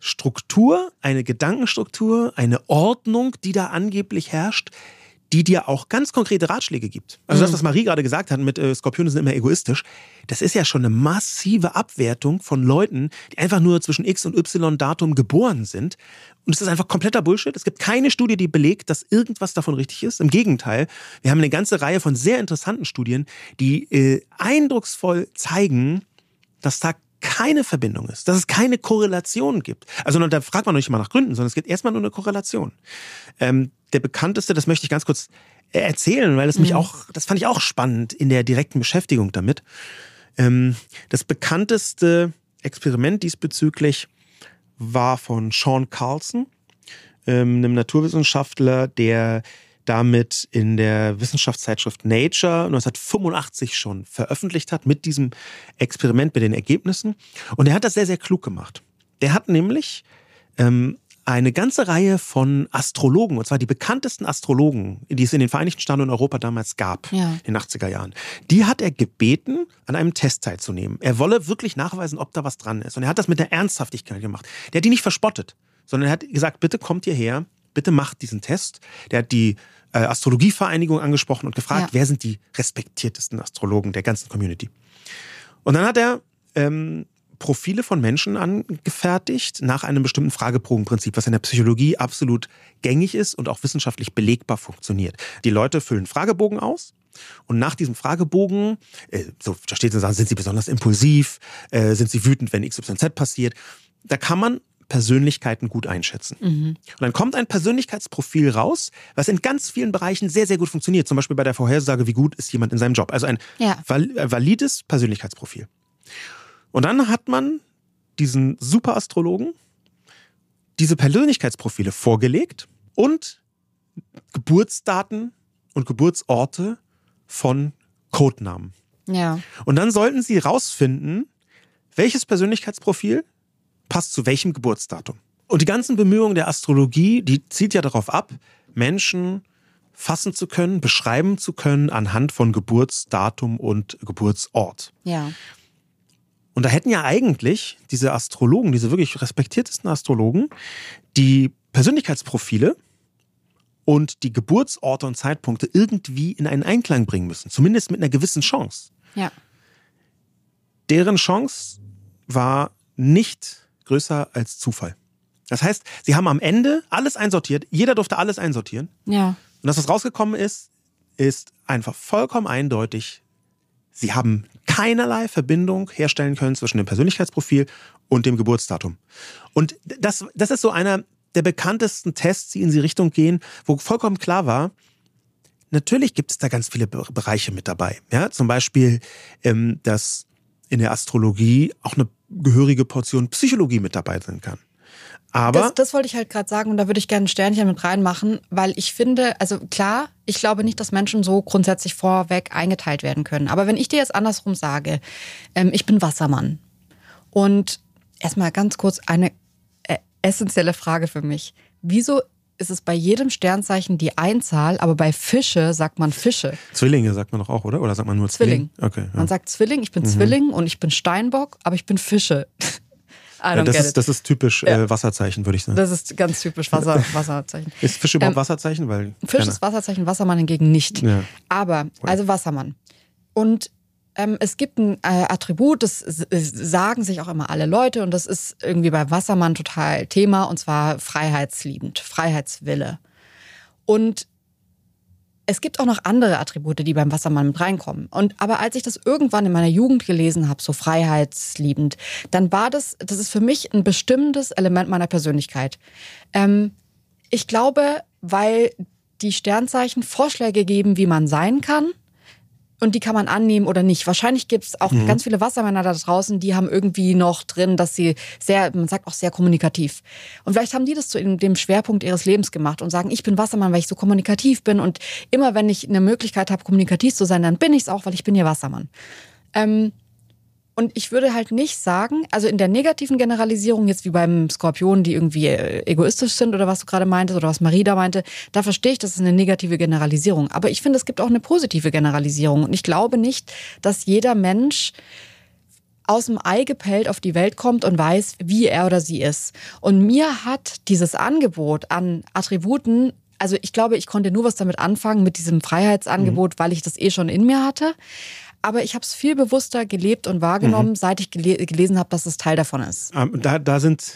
Struktur, eine Gedankenstruktur, eine Ordnung, die da angeblich herrscht, die dir auch ganz konkrete Ratschläge gibt. Also mhm. das, was Marie gerade gesagt hat mit äh, Skorpione sind immer egoistisch, das ist ja schon eine massive Abwertung von Leuten, die einfach nur zwischen X und Y-Datum geboren sind. Und es ist einfach kompletter Bullshit. Es gibt keine Studie, die belegt, dass irgendwas davon richtig ist. Im Gegenteil, wir haben eine ganze Reihe von sehr interessanten Studien, die äh, eindrucksvoll zeigen, dass da keine Verbindung ist, dass es keine Korrelation gibt. Also da fragt man noch nicht mal nach Gründen, sondern es gibt erstmal nur eine Korrelation. Ähm, der bekannteste, das möchte ich ganz kurz erzählen, weil das mich mhm. auch, das fand ich auch spannend in der direkten Beschäftigung damit. Ähm, das bekannteste Experiment diesbezüglich war von Sean Carlson, ähm, einem Naturwissenschaftler, der damit in der Wissenschaftszeitschrift Nature neunzehnhundertfünfundachtzig schon veröffentlicht hat mit diesem Experiment, mit den Ergebnissen. Und er hat das sehr, sehr klug gemacht. Der hat nämlich ähm, eine ganze Reihe von Astrologen, und zwar die bekanntesten Astrologen, die es in den Vereinigten Staaten und Europa damals gab, ja. in den achtziger Jahren, die hat er gebeten, an einem Test teilzunehmen. Er wolle wirklich nachweisen, ob da was dran ist. Und er hat das mit der Ernsthaftigkeit gemacht. Der hat die nicht verspottet, sondern er hat gesagt, bitte kommt hierher, bitte macht diesen Test. Der hat die äh, Astrologievereinigung angesprochen und gefragt, ja. wer sind die respektiertesten Astrologen der ganzen Community. Und dann hat er ähm, Profile von Menschen angefertigt nach einem bestimmten Fragebogenprinzip, was in der Psychologie absolut gängig ist und auch wissenschaftlich belegbar funktioniert. Die Leute füllen Fragebogen aus. Und nach diesem Fragebogen, äh, so da steht so Sachen, sind sie besonders impulsiv, äh, sind sie wütend, wenn X Y Z passiert. Da kann man Persönlichkeiten gut einschätzen. Mhm. Und dann kommt ein Persönlichkeitsprofil raus, was in ganz vielen Bereichen sehr, sehr gut funktioniert. Zum Beispiel bei der Vorhersage, wie gut ist jemand in seinem Job. Also ein ja. val- valides Persönlichkeitsprofil. Und dann hat man diesen Superastrologen diese Persönlichkeitsprofile vorgelegt und Geburtsdaten und Geburtsorte von Codenamen. Ja. Und dann sollten sie rausfinden, welches Persönlichkeitsprofil passt zu welchem Geburtsdatum. Und die ganzen Bemühungen der Astrologie, die zielt ja darauf ab, Menschen fassen zu können, beschreiben zu können anhand von Geburtsdatum und Geburtsort. Ja. Und da hätten ja eigentlich diese Astrologen, diese wirklich respektiertesten Astrologen, die Persönlichkeitsprofile und die Geburtsorte und Zeitpunkte irgendwie in einen Einklang bringen müssen. Zumindest mit einer gewissen Chance. Ja. Deren Chance war nicht größer als Zufall. Das heißt, sie haben am Ende alles einsortiert. Jeder durfte alles einsortieren. Ja. Und das, was rausgekommen ist, ist einfach vollkommen eindeutig. Sie haben keinerlei Verbindung herstellen können zwischen dem Persönlichkeitsprofil und dem Geburtsdatum. Und das, das ist so einer der bekanntesten Tests, die in die Richtung gehen, wo vollkommen klar war, natürlich gibt es da ganz viele Bereiche mit dabei. Ja, zum Beispiel, ähm, dass in der Astrologie auch eine gehörige Portion Psychologie mit dabei sein kann. Aber das, das wollte ich halt gerade sagen und da würde ich gerne ein Sternchen mit reinmachen, weil ich finde, also klar, ich glaube nicht, dass Menschen so grundsätzlich vorweg eingeteilt werden können. Aber wenn ich dir jetzt andersrum sage, ähm, ich bin Wassermann und erstmal ganz kurz eine äh, essentielle Frage für mich. Wieso ist es bei jedem Sternzeichen die Einzahl, aber bei Fische sagt man Fische? Zwillinge sagt man doch auch, oder? Oder sagt man nur Zwilling? Zwilling. Okay, ja. Man sagt Zwilling, ich bin mhm. Zwilling und ich bin Steinbock, aber ich bin Fische. Ja, das, ist, das ist typisch ja. äh, Wasserzeichen, würde ich sagen. Das ist ganz typisch Wasser, Wasserzeichen. Ist Fisch überhaupt ähm, Wasserzeichen? Weil Fisch keine. ist Wasserzeichen, Wassermann hingegen nicht. Ja. Aber, also Wassermann. Und ähm, es gibt ein äh, Attribut, das sagen sich auch immer alle Leute und das ist irgendwie bei Wassermann total Thema und zwar freiheitsliebend, Freiheitswille. Und es gibt auch noch andere Attribute, die beim Wassermann mit reinkommen. Und, aber als ich das irgendwann in meiner Jugend gelesen habe, so freiheitsliebend, dann war das, das ist für mich ein bestimmendes Element meiner Persönlichkeit. Ähm, ich glaube, weil die Sternzeichen Vorschläge geben, wie man sein kann und die kann man annehmen oder nicht. Wahrscheinlich gibt es auch mhm. ganz viele Wassermänner da draußen, die haben irgendwie noch drin, dass sie sehr, man sagt auch sehr kommunikativ. Und vielleicht haben die das zu dem Schwerpunkt ihres Lebens gemacht und sagen, ich bin Wassermann, weil ich so kommunikativ bin. Und immer wenn ich eine Möglichkeit habe, kommunikativ zu sein, dann bin ich es auch, weil ich bin ja Wassermann. Ähm, und ich würde halt nicht sagen, also in der negativen Generalisierung, jetzt wie beim Skorpion, die irgendwie egoistisch sind oder was du gerade meintest oder was Marie da meinte, da verstehe ich, das ist eine negative Generalisierung. Aber ich finde, es gibt auch eine positive Generalisierung. Und ich glaube nicht, dass jeder Mensch aus dem Ei gepellt auf die Welt kommt und weiß, wie er oder sie ist. Und mir hat dieses Angebot an Attributen, also ich glaube, ich konnte nur was damit anfangen, mit diesem Freiheitsangebot, mhm. weil ich das eh schon in mir hatte. Aber ich habe es viel bewusster gelebt und wahrgenommen, mhm. seit ich gele- gelesen habe, dass es Teil davon ist. Da, da sind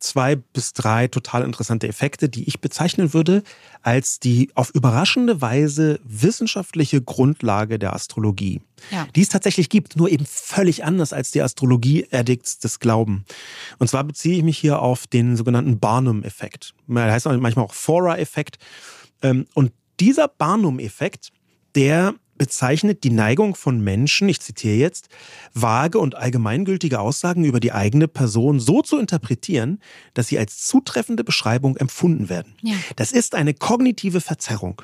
zwei bis drei total interessante Effekte, die ich bezeichnen würde als die auf überraschende Weise wissenschaftliche Grundlage der Astrologie. Ja. Die es tatsächlich gibt, nur eben völlig anders als die Astrologie-Addicts des Glauben. Und zwar beziehe ich mich hier auf den sogenannten Barnum-Effekt. Der heißt manchmal auch Forer-Effekt. Und dieser Barnum-Effekt, der bezeichnet die Neigung von Menschen, ich zitiere jetzt, vage und allgemeingültige Aussagen über die eigene Person so zu interpretieren, dass sie als zutreffende Beschreibung empfunden werden. Ja. Das ist eine kognitive Verzerrung.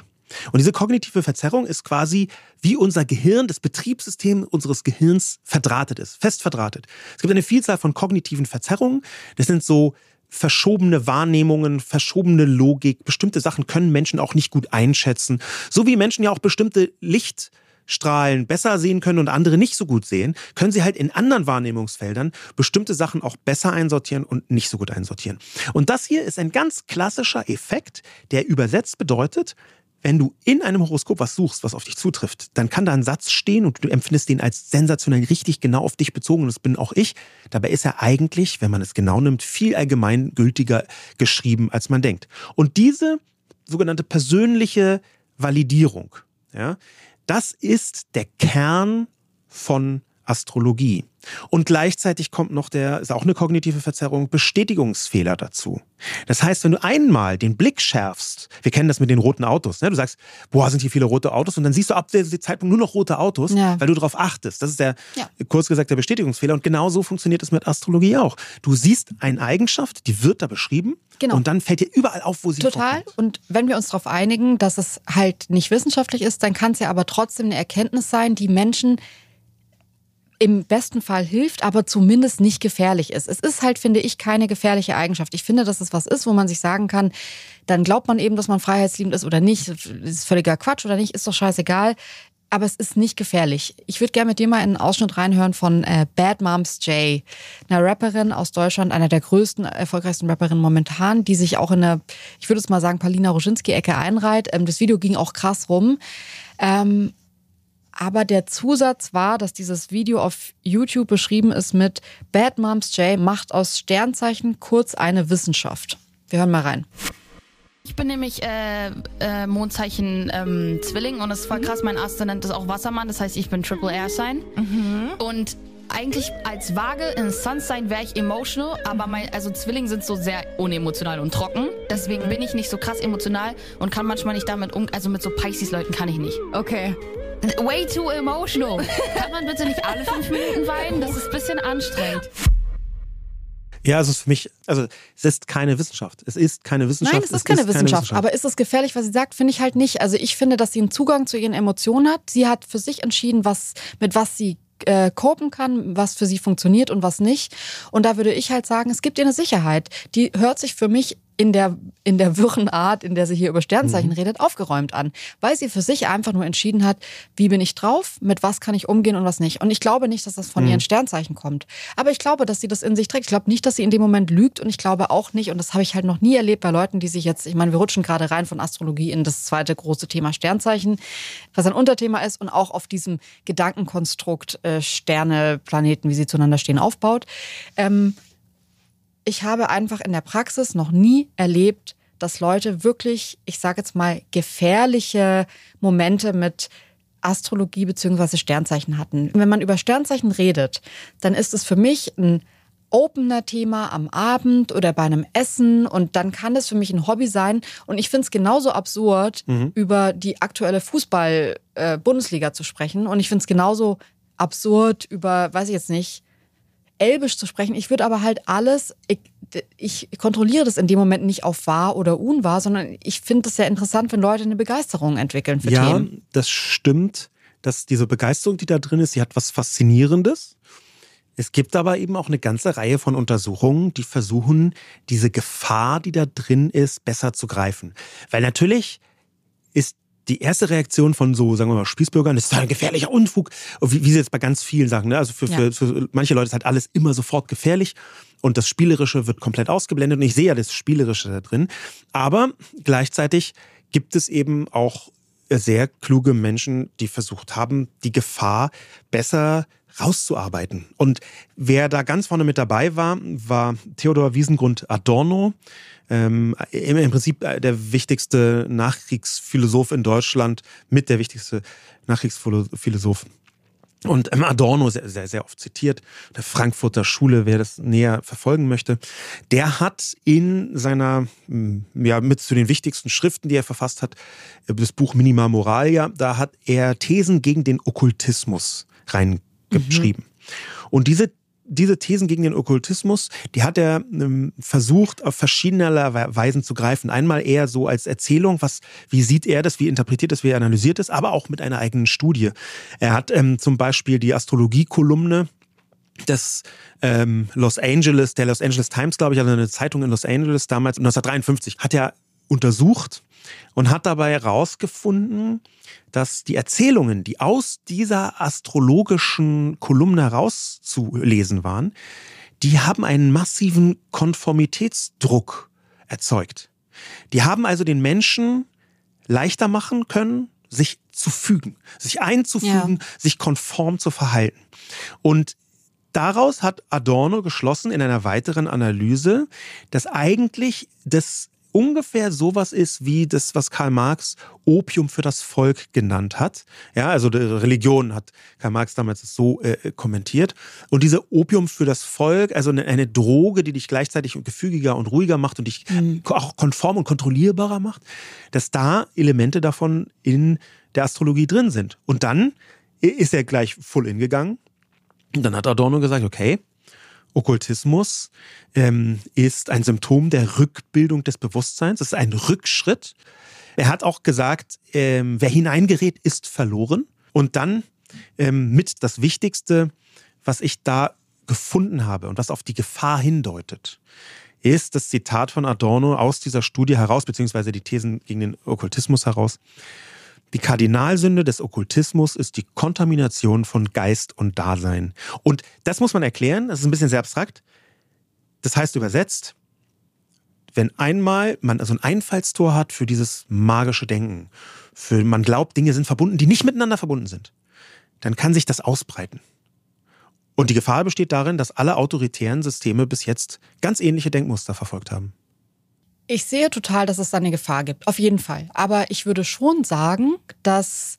Und diese kognitive Verzerrung ist quasi wie unser Gehirn, das Betriebssystem unseres Gehirns verdrahtet ist, fest verdrahtet. Es gibt eine Vielzahl von kognitiven Verzerrungen. Das sind so verschobene Wahrnehmungen, verschobene Logik. Bestimmte Sachen können Menschen auch nicht gut einschätzen. So wie Menschen ja auch bestimmte Lichtstrahlen besser sehen können und andere nicht so gut sehen, können sie halt in anderen Wahrnehmungsfeldern bestimmte Sachen auch besser einsortieren und nicht so gut einsortieren. Und das hier ist ein ganz klassischer Effekt, der übersetzt bedeutet, wenn du in einem Horoskop was suchst, was auf dich zutrifft, dann kann da ein Satz stehen und du empfindest den als sensationell richtig genau auf dich bezogen. Und das bin auch ich. Dabei ist er eigentlich, wenn man es genau nimmt, viel allgemeingültiger geschrieben, als man denkt. Und diese sogenannte persönliche Validierung, ja, das ist der Kern von Astrologie. Und gleichzeitig kommt noch der, ist auch eine kognitive Verzerrung, Bestätigungsfehler dazu. Das heißt, wenn du einmal den Blick schärfst, wir kennen das mit den roten Autos, ne? Du sagst, boah, sind hier viele rote Autos und dann siehst du ab dem Zeitpunkt nur noch rote Autos, ja. weil du darauf achtest. Das ist der, ja. kurz gesagt, der Bestätigungsfehler und genauso funktioniert es mit Astrologie auch. Du siehst eine Eigenschaft, die wird da beschrieben genau. und dann fällt dir überall auf, wo sie Total. Vorkommt. Und wenn wir uns darauf einigen, dass es halt nicht wissenschaftlich ist, dann kann es ja aber trotzdem eine Erkenntnis sein, die Menschen im besten Fall hilft, aber zumindest nicht gefährlich ist. Es ist halt, finde ich, keine gefährliche Eigenschaft. Ich finde, dass es was ist, wo man sich sagen kann, dann glaubt man eben, dass man freiheitsliebend ist oder nicht. Ist völliger Quatsch oder nicht, ist doch scheißegal. Aber es ist nicht gefährlich. Ich würde gerne mit dir mal in einen Ausschnitt reinhören von äh, Bad Moms Jay, einer Rapperin aus Deutschland, einer der größten, erfolgreichsten Rapperinnen momentan, die sich auch in eine, ich würde es mal sagen, Palina Rojinski-Ecke einreiht. Ähm, das Video ging auch krass rum. Ähm, Aber der Zusatz war, dass dieses Video auf YouTube beschrieben ist mit Bad Moms Jay macht aus Sternzeichen kurz eine Wissenschaft. Wir hören mal rein. Ich bin nämlich äh, äh, Mondzeichen ähm, Zwilling und es war krass, mein Aszendent ist auch Wassermann, das heißt, ich bin Triple Air Sign. Mhm. Und eigentlich als Waage in Sunshine wäre ich emotional, aber mein, also Zwillinge sind so sehr unemotional und trocken. Deswegen bin ich nicht so krass emotional und kann manchmal nicht damit um, also mit so Pisces-Leuten kann ich nicht. Okay. Way too emotional. Kann man bitte nicht alle fünf Minuten weinen? Das ist ein bisschen anstrengend. Ja, es ist für mich, also es ist keine Wissenschaft. Es ist keine Wissenschaft. Nein, es ist, es keine, ist Wissenschaft, keine Wissenschaft. Aber ist es gefährlich, was sie sagt? Finde ich halt nicht. Also ich finde, dass sie einen Zugang zu ihren Emotionen hat. Sie hat für sich entschieden, was mit was sie äh, copen kann, was für sie funktioniert und was nicht. Und da würde ich halt sagen, es gibt ihr eine Sicherheit. Die hört sich für mich in der, in der wirren Art, in der sie hier über Sternzeichen mhm. redet, aufgeräumt an. Weil sie für sich einfach nur entschieden hat, wie bin ich drauf, mit was kann ich umgehen und was nicht. Und ich glaube nicht, dass das von mhm. ihren Sternzeichen kommt. Aber ich glaube, dass sie das in sich trägt. Ich glaube nicht, dass sie in dem Moment lügt und ich glaube auch nicht, und das habe ich halt noch nie erlebt bei Leuten, die sich jetzt, ich meine, wir rutschen gerade rein von Astrologie in das zweite große Thema Sternzeichen, was ein Unterthema ist und auch auf diesem Gedankenkonstrukt äh, Sterne, Planeten, wie sie zueinander stehen, aufbaut. Ähm, Ich habe einfach in der Praxis noch nie erlebt, dass Leute wirklich, ich sage jetzt mal, gefährliche Momente mit Astrologie bzw. Sternzeichen hatten. Wenn man über Sternzeichen redet, dann ist es für mich ein Opener-Thema am Abend oder bei einem Essen und dann kann das für mich ein Hobby sein. Und ich finde es genauso absurd, mhm. über die aktuelle Fußball-Bundesliga zu sprechen. Und ich finde es genauso absurd über, weiß ich jetzt nicht, Elbisch zu sprechen. Ich würde aber halt alles, ich, ich kontrolliere das in dem Moment nicht auf wahr oder unwahr, sondern ich finde es sehr interessant, wenn Leute eine Begeisterung entwickeln für ja, Themen. Ja, das stimmt, dass diese Begeisterung, die da drin ist, die hat was Faszinierendes. Es gibt aber eben auch eine ganze Reihe von Untersuchungen, die versuchen, diese Gefahr, die da drin ist, besser zu greifen. Weil natürlich ist die erste Reaktion von so, sagen wir mal, Spießbürgern, das ist ein gefährlicher Unfug, wie, wie sie jetzt bei ganz vielen sagen. Ne? Also für, ja. für, für manche Leute ist halt alles immer sofort gefährlich und das Spielerische wird komplett ausgeblendet und ich sehe ja das Spielerische da drin. Aber gleichzeitig gibt es eben auch sehr kluge Menschen, die versucht haben, die Gefahr besser rauszuarbeiten. Und wer da ganz vorne mit dabei war, war Theodor Wiesengrund Adorno. Ähm, im Prinzip der wichtigste Nachkriegsphilosoph in Deutschland, mit der wichtigste Nachkriegsphilosoph. Und Adorno, sehr, sehr, sehr oft zitiert, der Frankfurter Schule, wer das näher verfolgen möchte, der hat in seiner, ja, mit zu den wichtigsten Schriften, die er verfasst hat, das Buch Minima Moralia, da hat er Thesen gegen den Okkultismus reingeschrieben. Mhm. Und diese Diese Thesen gegen den Okkultismus, die hat er ähm, versucht, auf verschiedenerlei Weisen zu greifen. Einmal eher so als Erzählung, was, wie sieht er das, wie interpretiert das, wie analysiert das, aber auch mit einer eigenen Studie. Er hat ähm, zum Beispiel die Astrologie-Kolumne des ähm, Los Angeles, der Los Angeles Times, glaube ich, also eine Zeitung in Los Angeles damals, neunzehnhundertdreiundfünfzig, hat er untersucht und hat dabei herausgefunden, dass die Erzählungen, die aus dieser astrologischen Kolumne herauszulesen waren, die haben einen massiven Konformitätsdruck erzeugt. Die haben also den Menschen leichter machen können, sich zu fügen, sich einzufügen, ja. sich konform zu verhalten. Und daraus hat Adorno geschlossen in einer weiteren Analyse, dass eigentlich das ungefähr sowas ist wie das, was Karl Marx Opium für das Volk genannt hat. Ja, also die Religion hat Karl Marx damals so äh, kommentiert. Und diese Opium für das Volk, also eine, eine Droge, die dich gleichzeitig gefügiger und ruhiger macht und dich mhm. auch konform und kontrollierbarer macht, dass da Elemente davon in der Astrologie drin sind. Und dann ist er gleich full in gegangen. Und dann hat Adorno gesagt, okay, Okkultismus ähm, ist ein Symptom der Rückbildung des Bewusstseins. Das ist ein Rückschritt. Er hat auch gesagt, ähm, wer hineingerät, ist verloren. Und dann ähm, mit das Wichtigste, was ich da gefunden habe und was auf die Gefahr hindeutet, ist das Zitat von Adorno aus dieser Studie heraus, beziehungsweise die Thesen gegen den Okkultismus heraus. Die Kardinalsünde des Okkultismus ist die Kontamination von Geist und Dasein. Und das muss man erklären, das ist ein bisschen sehr abstrakt. Das heißt übersetzt, wenn einmal man so also ein Einfallstor hat für dieses magische Denken, für man glaubt, Dinge sind verbunden, die nicht miteinander verbunden sind, dann kann sich das ausbreiten. Und die Gefahr besteht darin, dass alle autoritären Systeme bis jetzt ganz ähnliche Denkmuster verfolgt haben. Ich sehe total, dass es da eine Gefahr gibt, auf jeden Fall. Aber ich würde schon sagen, dass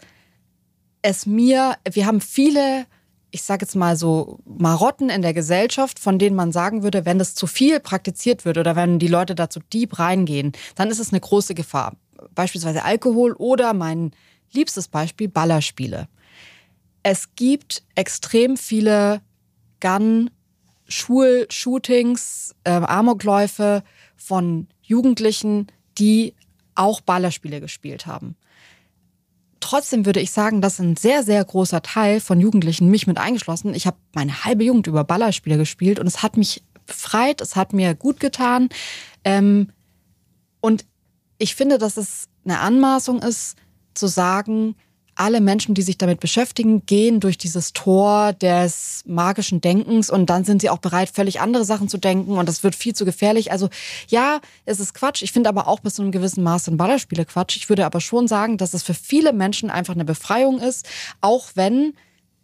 es mir, wir haben viele, ich sage jetzt mal so, Marotten in der Gesellschaft, von denen man sagen würde, wenn das zu viel praktiziert wird oder wenn die Leute da zu deep reingehen, dann ist es eine große Gefahr. Beispielsweise Alkohol oder mein liebstes Beispiel, Ballerspiele. Es gibt extrem viele Gun- Schul-Shootings, äh, Amokläufe von Jugendlichen, die auch Ballerspiele gespielt haben. Trotzdem würde ich sagen, dass ein sehr, sehr großer Teil von Jugendlichen, mich mit eingeschlossen, ich habe meine halbe Jugend über Ballerspiele gespielt und es hat mich befreit, es hat mir gut getan. Ähm, und ich finde, dass es eine Anmaßung ist, zu sagen, alle Menschen, die sich damit beschäftigen, gehen durch dieses Tor des magischen Denkens und dann sind sie auch bereit, völlig andere Sachen zu denken und das wird viel zu gefährlich. Also ja, es ist Quatsch. Ich finde aber auch bis zu einem gewissen Maß sind Ballerspiele Quatsch. Ich würde aber schon sagen, dass es für viele Menschen einfach eine Befreiung ist, auch wenn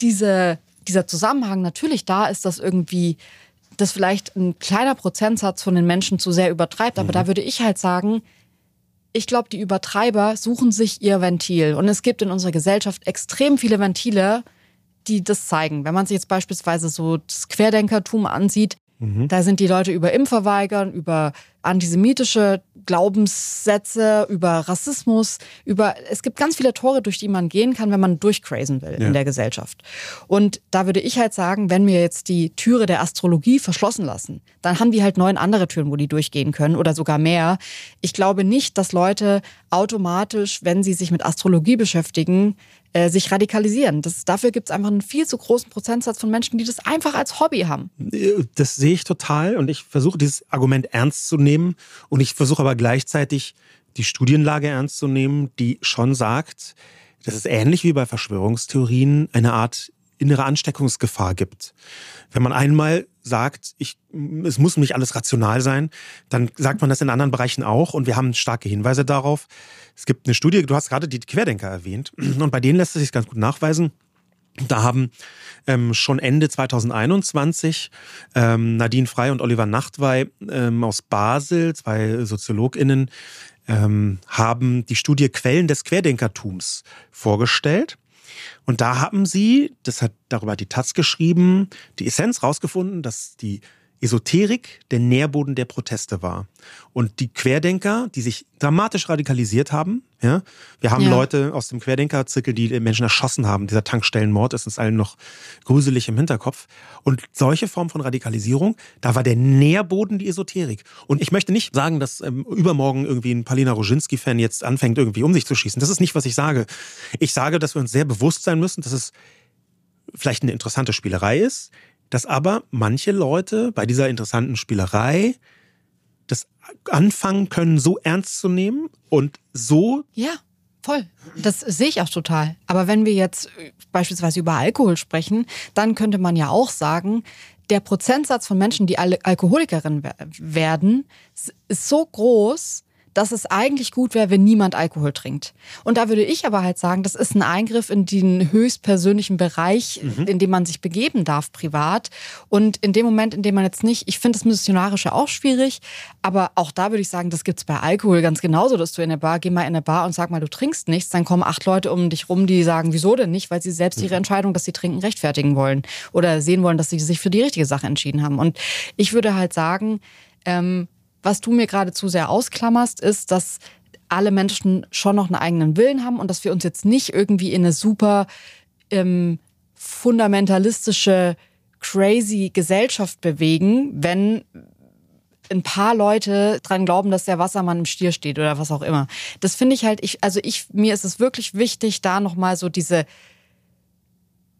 diese, dieser Zusammenhang natürlich da ist, dass irgendwie das vielleicht ein kleiner Prozentsatz von den Menschen zu sehr übertreibt. Aber mhm. da würde ich halt sagen, ich glaube, die Übertreiber suchen sich ihr Ventil. Und es gibt in unserer Gesellschaft extrem viele Ventile, die das zeigen. Wenn man sich jetzt beispielsweise so das Querdenkertum ansieht, mhm. da sind die Leute über Impfverweigern, über antisemitische Glaubenssätze, über Rassismus, über es gibt ganz viele Tore, durch die man gehen kann, wenn man durchcrazen will ja. in der Gesellschaft. Und da würde ich halt sagen, wenn wir jetzt die Türe der Astrologie verschlossen lassen, dann haben die halt neun andere Türen, wo die durchgehen können oder sogar mehr. Ich glaube nicht, dass Leute automatisch, wenn sie sich mit Astrologie beschäftigen, äh, sich radikalisieren. Das, dafür gibt es einfach einen viel zu großen Prozentsatz von Menschen, die das einfach als Hobby haben. Das sehe ich total und ich versuche dieses Argument ernst zu nehmen und ich versuche aber gleichzeitig die Studienlage ernst zu nehmen, die schon sagt, dass es ähnlich wie bei Verschwörungstheorien eine Art innere Ansteckungsgefahr gibt. Wenn man einmal sagt, ich, es muss nicht alles rational sein, dann sagt man das in anderen Bereichen auch und wir haben starke Hinweise darauf. Es gibt eine Studie, du hast gerade die Querdenker erwähnt und bei denen lässt es sich ganz gut nachweisen. Da haben ähm, schon Ende zweitausendeinundzwanzig ähm, Nadine Frei und Oliver Nachtwey ähm, aus Basel, zwei SoziologInnen, ähm, haben die Studie Quellen des Querdenkertums vorgestellt. Und da haben sie, das hat darüber die Taz geschrieben, die Essenz rausgefunden, dass die Esoterik der Nährboden der Proteste war. Und die Querdenker, die sich dramatisch radikalisiert haben, ja, wir haben ja. Leute aus dem Querdenkerzirkel, die Menschen erschossen haben. Dieser Tankstellenmord ist uns allen noch gruselig im Hinterkopf. Und solche Formen von Radikalisierung, da war der Nährboden die Esoterik. Und ich möchte nicht sagen, dass ähm, übermorgen irgendwie ein Palina Rojinski-Fan jetzt anfängt, irgendwie um sich zu schießen. Das ist nicht, was ich sage. Ich sage, dass wir uns sehr bewusst sein müssen, dass es vielleicht eine interessante Spielerei ist, dass aber manche Leute bei dieser interessanten Spielerei das anfangen können, so ernst zu nehmen und so... Ja, voll. Das sehe ich auch total. Aber wenn wir jetzt beispielsweise über Alkohol sprechen, dann könnte man ja auch sagen, der Prozentsatz von Menschen, die Al- Alkoholikerin w- werden, ist so groß, dass es eigentlich gut wäre, wenn niemand Alkohol trinkt. Und da würde ich aber halt sagen, das ist ein Eingriff in den höchstpersönlichen Bereich, mhm. in dem man sich begeben darf, privat. Und in dem Moment, in dem man jetzt nicht, ich finde das Missionarische auch schwierig, aber auch da würde ich sagen, das gibt es bei Alkohol ganz genauso, dass du in eine Bar, geh mal in eine Bar und sag mal, du trinkst nichts, dann kommen acht Leute um dich rum, die sagen, wieso denn nicht, weil sie selbst ihre Entscheidung, dass sie trinken, rechtfertigen wollen oder sehen wollen, dass sie sich für die richtige Sache entschieden haben. Und ich würde halt sagen, ähm, was du mir gerade zu sehr ausklammerst, ist, dass alle Menschen schon noch einen eigenen Willen haben und dass wir uns jetzt nicht irgendwie in eine super ähm, fundamentalistische, crazy Gesellschaft bewegen, wenn ein paar Leute dran glauben, dass der Wassermann im Stier steht oder was auch immer. Das finde ich halt, ich, also ich, mir ist es wirklich wichtig, da nochmal so diese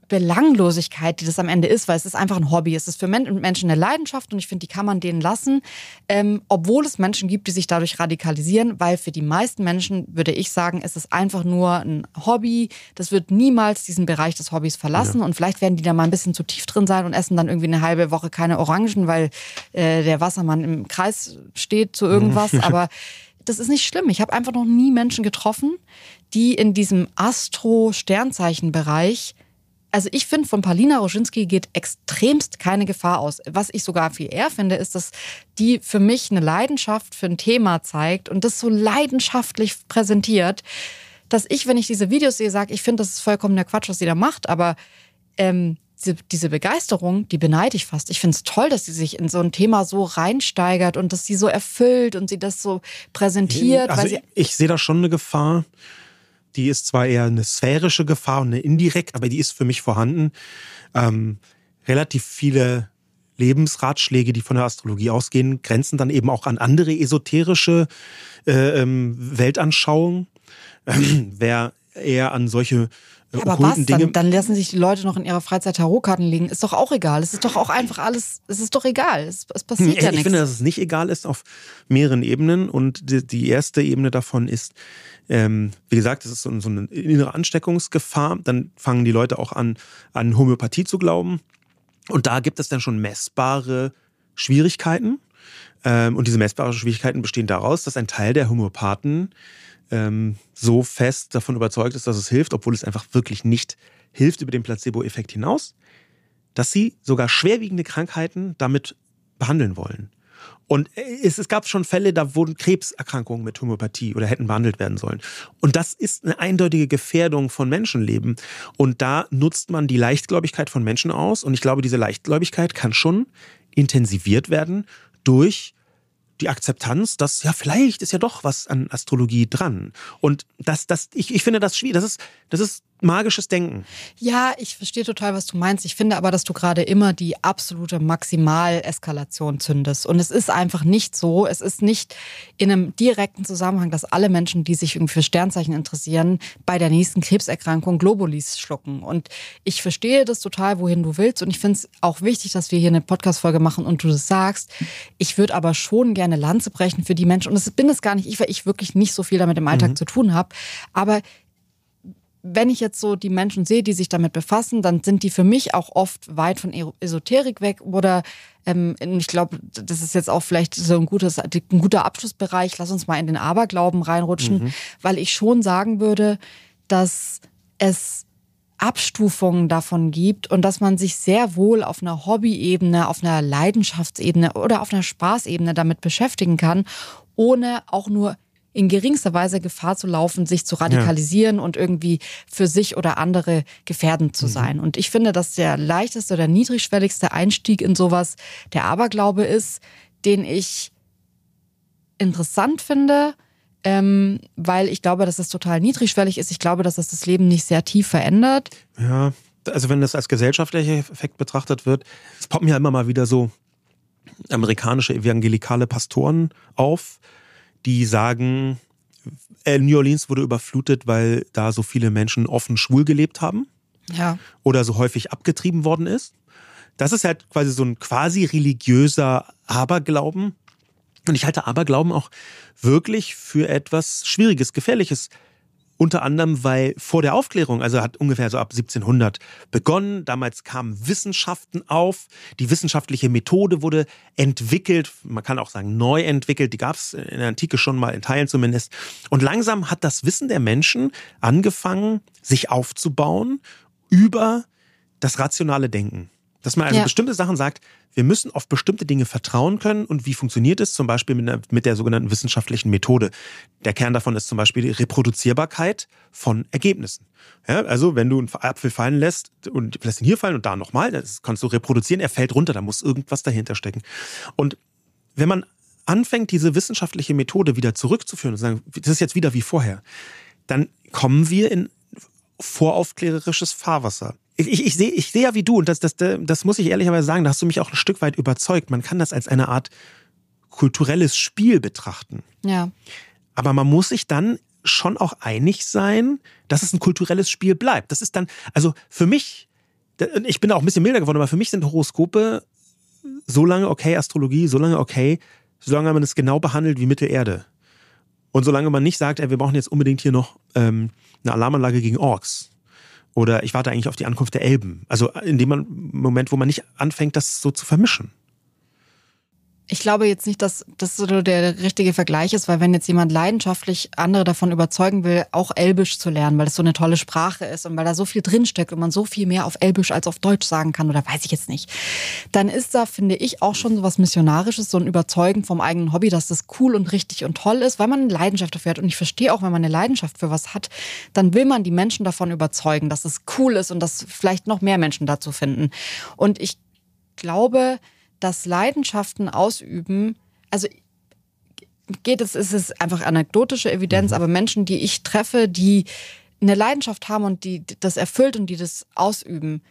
Belanglosigkeit, die das am Ende ist, weil es ist einfach ein Hobby. Es ist für Menschen eine Leidenschaft und ich finde, die kann man denen lassen, ähm, obwohl es Menschen gibt, die sich dadurch radikalisieren, weil für die meisten Menschen, würde ich sagen, ist es einfach nur ein Hobby. Das wird niemals diesen Bereich des Hobbys verlassen ja. und vielleicht werden die da mal ein bisschen zu tief drin sein und essen dann irgendwie eine halbe Woche keine Orangen, weil äh, der Wassermann im Kreis steht zu irgendwas, aber das ist nicht schlimm. Ich habe einfach noch nie Menschen getroffen, die in diesem Astro-Sternzeichen-Bereich. Also ich finde, von Palina Rojinski geht extremst keine Gefahr aus. Was ich sogar viel eher finde, ist, dass die für mich eine Leidenschaft für ein Thema zeigt und das so leidenschaftlich präsentiert, dass ich, wenn ich diese Videos sehe, sage, ich finde, das ist vollkommener Quatsch, was sie da macht. Aber ähm, diese, diese Begeisterung, die beneide ich fast. Ich finde es toll, dass sie sich in so ein Thema so reinsteigert und dass sie so erfüllt und sie das so präsentiert. Also weil sie ich, ich sehe da schon eine Gefahr. Die ist zwar eher eine sphärische Gefahr und eine indirekt, aber die ist für mich vorhanden. Ähm, relativ viele Lebensratschläge, die von der Astrologie ausgehen, grenzen dann eben auch an andere esoterische äh, Weltanschauungen. Ähm, wer eher an solche äh, ja, aber was? Dinge... Dann, dann lassen sich die Leute noch in ihrer Freizeit Tarotkarten legen. Ist doch auch egal. Es ist doch auch einfach alles, es ist doch egal. Es, es passiert hm, ja ich nichts. Ich finde, dass es nicht egal ist auf mehreren Ebenen. Und die, die erste Ebene davon ist, Ähm, wie gesagt, es ist so, so eine innere Ansteckungsgefahr. Dann fangen die Leute auch an, an Homöopathie zu glauben. Und da gibt es dann schon messbare Schwierigkeiten. Ähm, und diese messbaren Schwierigkeiten bestehen daraus, dass ein Teil der Homöopathen ähm, so fest davon überzeugt ist, dass es hilft, obwohl es einfach wirklich nicht hilft über den Placebo-Effekt hinaus, dass sie sogar schwerwiegende Krankheiten damit behandeln wollen. Und es, es gab schon Fälle, da wurden Krebserkrankungen mit Homöopathie oder hätten behandelt werden sollen. Und das ist eine eindeutige Gefährdung von Menschenleben. Und da nutzt man die Leichtgläubigkeit von Menschen aus. Und ich glaube, diese Leichtgläubigkeit kann schon intensiviert werden durch die Akzeptanz, dass ja vielleicht ist ja doch was an Astrologie dran. Und das, das, ich, ich finde das schwierig. Das ist, das ist magisches Denken. Ja, ich verstehe total, was du meinst. Ich finde aber, dass du gerade immer die absolute Maximaleskalation zündest. Und es ist einfach nicht so. Es ist nicht in einem direkten Zusammenhang, dass alle Menschen, die sich irgendwie für Sternzeichen interessieren, bei der nächsten Krebserkrankung Globulis schlucken. Und ich verstehe das total, wohin du willst. Und ich finde es auch wichtig, dass wir hier eine Podcast-Folge machen und du das sagst. Ich würde aber schon gerne eine Lanze brechen für die Menschen. Und das bin es gar nicht ich, weil ich wirklich nicht so viel damit im Alltag mhm. zu tun habe. Aber wenn ich jetzt so die Menschen sehe, die sich damit befassen, dann sind die für mich auch oft weit von Esoterik weg oder ähm, ich glaube, das ist jetzt auch vielleicht so ein, gutes, ein guter Abschlussbereich. Lass uns mal in den Aberglauben reinrutschen, mhm. weil ich schon sagen würde, dass es Abstufungen davon gibt und dass man sich sehr wohl auf einer Hobby-Ebene, auf einer Leidenschaftsebene oder auf einer Spaßebene damit beschäftigen kann, ohne auch nur in geringster Weise Gefahr zu laufen, sich zu radikalisieren ja. und irgendwie für sich oder andere gefährdend zu mhm. sein. Und ich finde, dass der leichteste oder niedrigschwelligste Einstieg in sowas der Aberglaube ist, den ich interessant finde, ähm, weil ich glaube, dass das total niedrigschwellig ist. Ich glaube, dass das das Leben nicht sehr tief verändert. Ja, also wenn das als gesellschaftlicher Effekt betrachtet wird, es poppen ja immer mal wieder so amerikanische evangelikale Pastoren auf, die sagen, New Orleans wurde überflutet, weil da so viele Menschen offen schwul gelebt haben. Ja. Oder so häufig abgetrieben worden ist. Das ist halt quasi so ein quasi religiöser Aberglauben. Und ich halte Aberglauben auch wirklich für etwas Schwieriges, Gefährliches. Unter anderem, weil vor der Aufklärung, also hat ungefähr so ab siebzehnhundert begonnen, damals kamen Wissenschaften auf, die wissenschaftliche Methode wurde entwickelt, man kann auch sagen neu entwickelt, die gab es in der Antike schon mal, in Teilen zumindest. Und langsam hat das Wissen der Menschen angefangen, sich aufzubauen über das rationale Denken. Dass man also ja. bestimmte Sachen sagt, wir müssen auf bestimmte Dinge vertrauen können und wie funktioniert es zum Beispiel mit der, mit der sogenannten wissenschaftlichen Methode. Der Kern davon ist zum Beispiel die Reproduzierbarkeit von Ergebnissen. Ja, also wenn du einen Apfel fallen lässt und lässt ihn hier fallen und da nochmal, das kannst du reproduzieren, er fällt runter, da muss irgendwas dahinter stecken. Und wenn man anfängt, diese wissenschaftliche Methode wieder zurückzuführen und zu sagen, das ist jetzt wieder wie vorher, dann kommen wir in voraufklärerisches Fahrwasser. Ich, ich, ich sehe ich seh ja wie du, und das, das, das muss ich ehrlicherweise sagen, da hast du mich auch ein Stück weit überzeugt. Man kann das als eine Art kulturelles Spiel betrachten. Ja. Aber man muss sich dann schon auch einig sein, dass es ein kulturelles Spiel bleibt. Das ist dann, also für mich, ich bin auch ein bisschen milder geworden, aber für mich sind Horoskope so lange okay, Astrologie so lange okay, solange man es genau behandelt wie Mittelerde. Und solange man nicht sagt, ey, wir brauchen jetzt unbedingt hier noch ähm, eine Alarmanlage gegen Orks. Oder ich warte eigentlich auf die Ankunft der Elben. Also in dem Moment, wo man nicht anfängt, das so zu vermischen. Ich glaube jetzt nicht, dass das so der richtige Vergleich ist, weil wenn jetzt jemand leidenschaftlich andere davon überzeugen will, auch Elbisch zu lernen, weil das so eine tolle Sprache ist und weil da so viel drinsteckt und man so viel mehr auf Elbisch als auf Deutsch sagen kann oder weiß ich jetzt nicht, dann ist da, finde ich, auch schon so was Missionarisches, so ein Überzeugen vom eigenen Hobby, dass das cool und richtig und toll ist, weil man eine Leidenschaft dafür hat. Und ich verstehe auch, wenn man eine Leidenschaft für was hat, dann will man die Menschen davon überzeugen, dass es cool ist und dass vielleicht noch mehr Menschen dazu finden. Und ich glaube, dass Leidenschaften ausüben, also geht es, ist es einfach anekdotische Evidenz, aber Menschen, die ich treffe, die eine Leidenschaft haben und die das erfüllt und die das ausüben,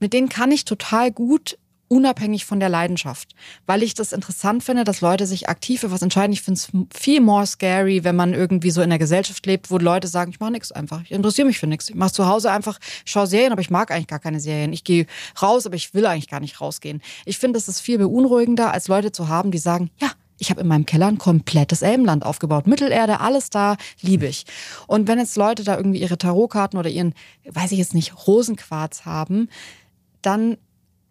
mit denen kann ich total gut unabhängig von der Leidenschaft, weil ich das interessant finde, dass Leute sich aktiv für was entscheiden. Ich finde es viel more scary, wenn man irgendwie so in der Gesellschaft lebt, wo Leute sagen, ich mache nichts einfach, ich interessiere mich für nichts. Ich mache zu Hause einfach, ich schaue Serien, aber ich mag eigentlich gar keine Serien. Ich gehe raus, aber ich will eigentlich gar nicht rausgehen. Ich finde, das ist viel beunruhigender, als Leute zu haben, die sagen, ja, ich habe in meinem Keller ein komplettes Elbenland aufgebaut. Mittelerde, alles da, liebe ich. Und wenn jetzt Leute da irgendwie ihre Tarotkarten oder ihren, weiß ich jetzt nicht, Rosenquarz haben, dann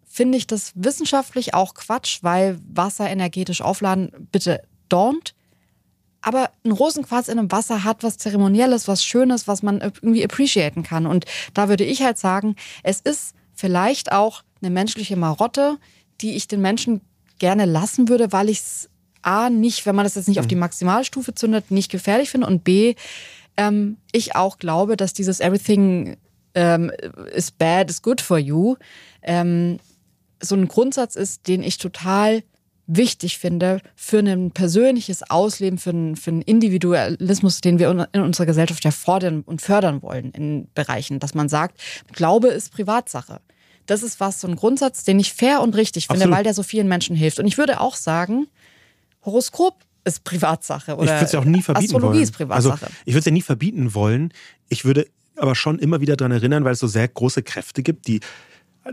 finde ich das wissenschaftlich auch Quatsch, weil Wasser energetisch aufladen, bitte don't. Aber ein Rosenquarz in einem Wasser hat was Zeremonielles, was Schönes, was man irgendwie appreciaten kann. Und da würde ich halt sagen, es ist vielleicht auch eine menschliche Marotte, die ich den Menschen gerne lassen würde, weil ich es A, nicht, wenn man das jetzt nicht auf die Maximalstufe zündet, nicht gefährlich finde. Und B, ähm, ich auch glaube, dass dieses Everything ähm, is bad is good for you ähm, so ein Grundsatz ist, den ich total wichtig finde für ein persönliches Ausleben, für einen, für einen Individualismus, den wir in unserer Gesellschaft ja fordern und fördern wollen in Bereichen, dass man sagt, Glaube ist Privatsache. Das ist was, so ein Grundsatz, den ich fair und richtig finde, absolut, weil der so vielen Menschen hilft. Und ich würde auch sagen, Horoskop ist Privatsache oder ich würde es ja auch nie verbieten Astrologie wollen. Ist Privatsache. Also, ich würde es ja nie verbieten wollen. Ich würde aber schon immer wieder daran erinnern, weil es so sehr große Kräfte gibt, die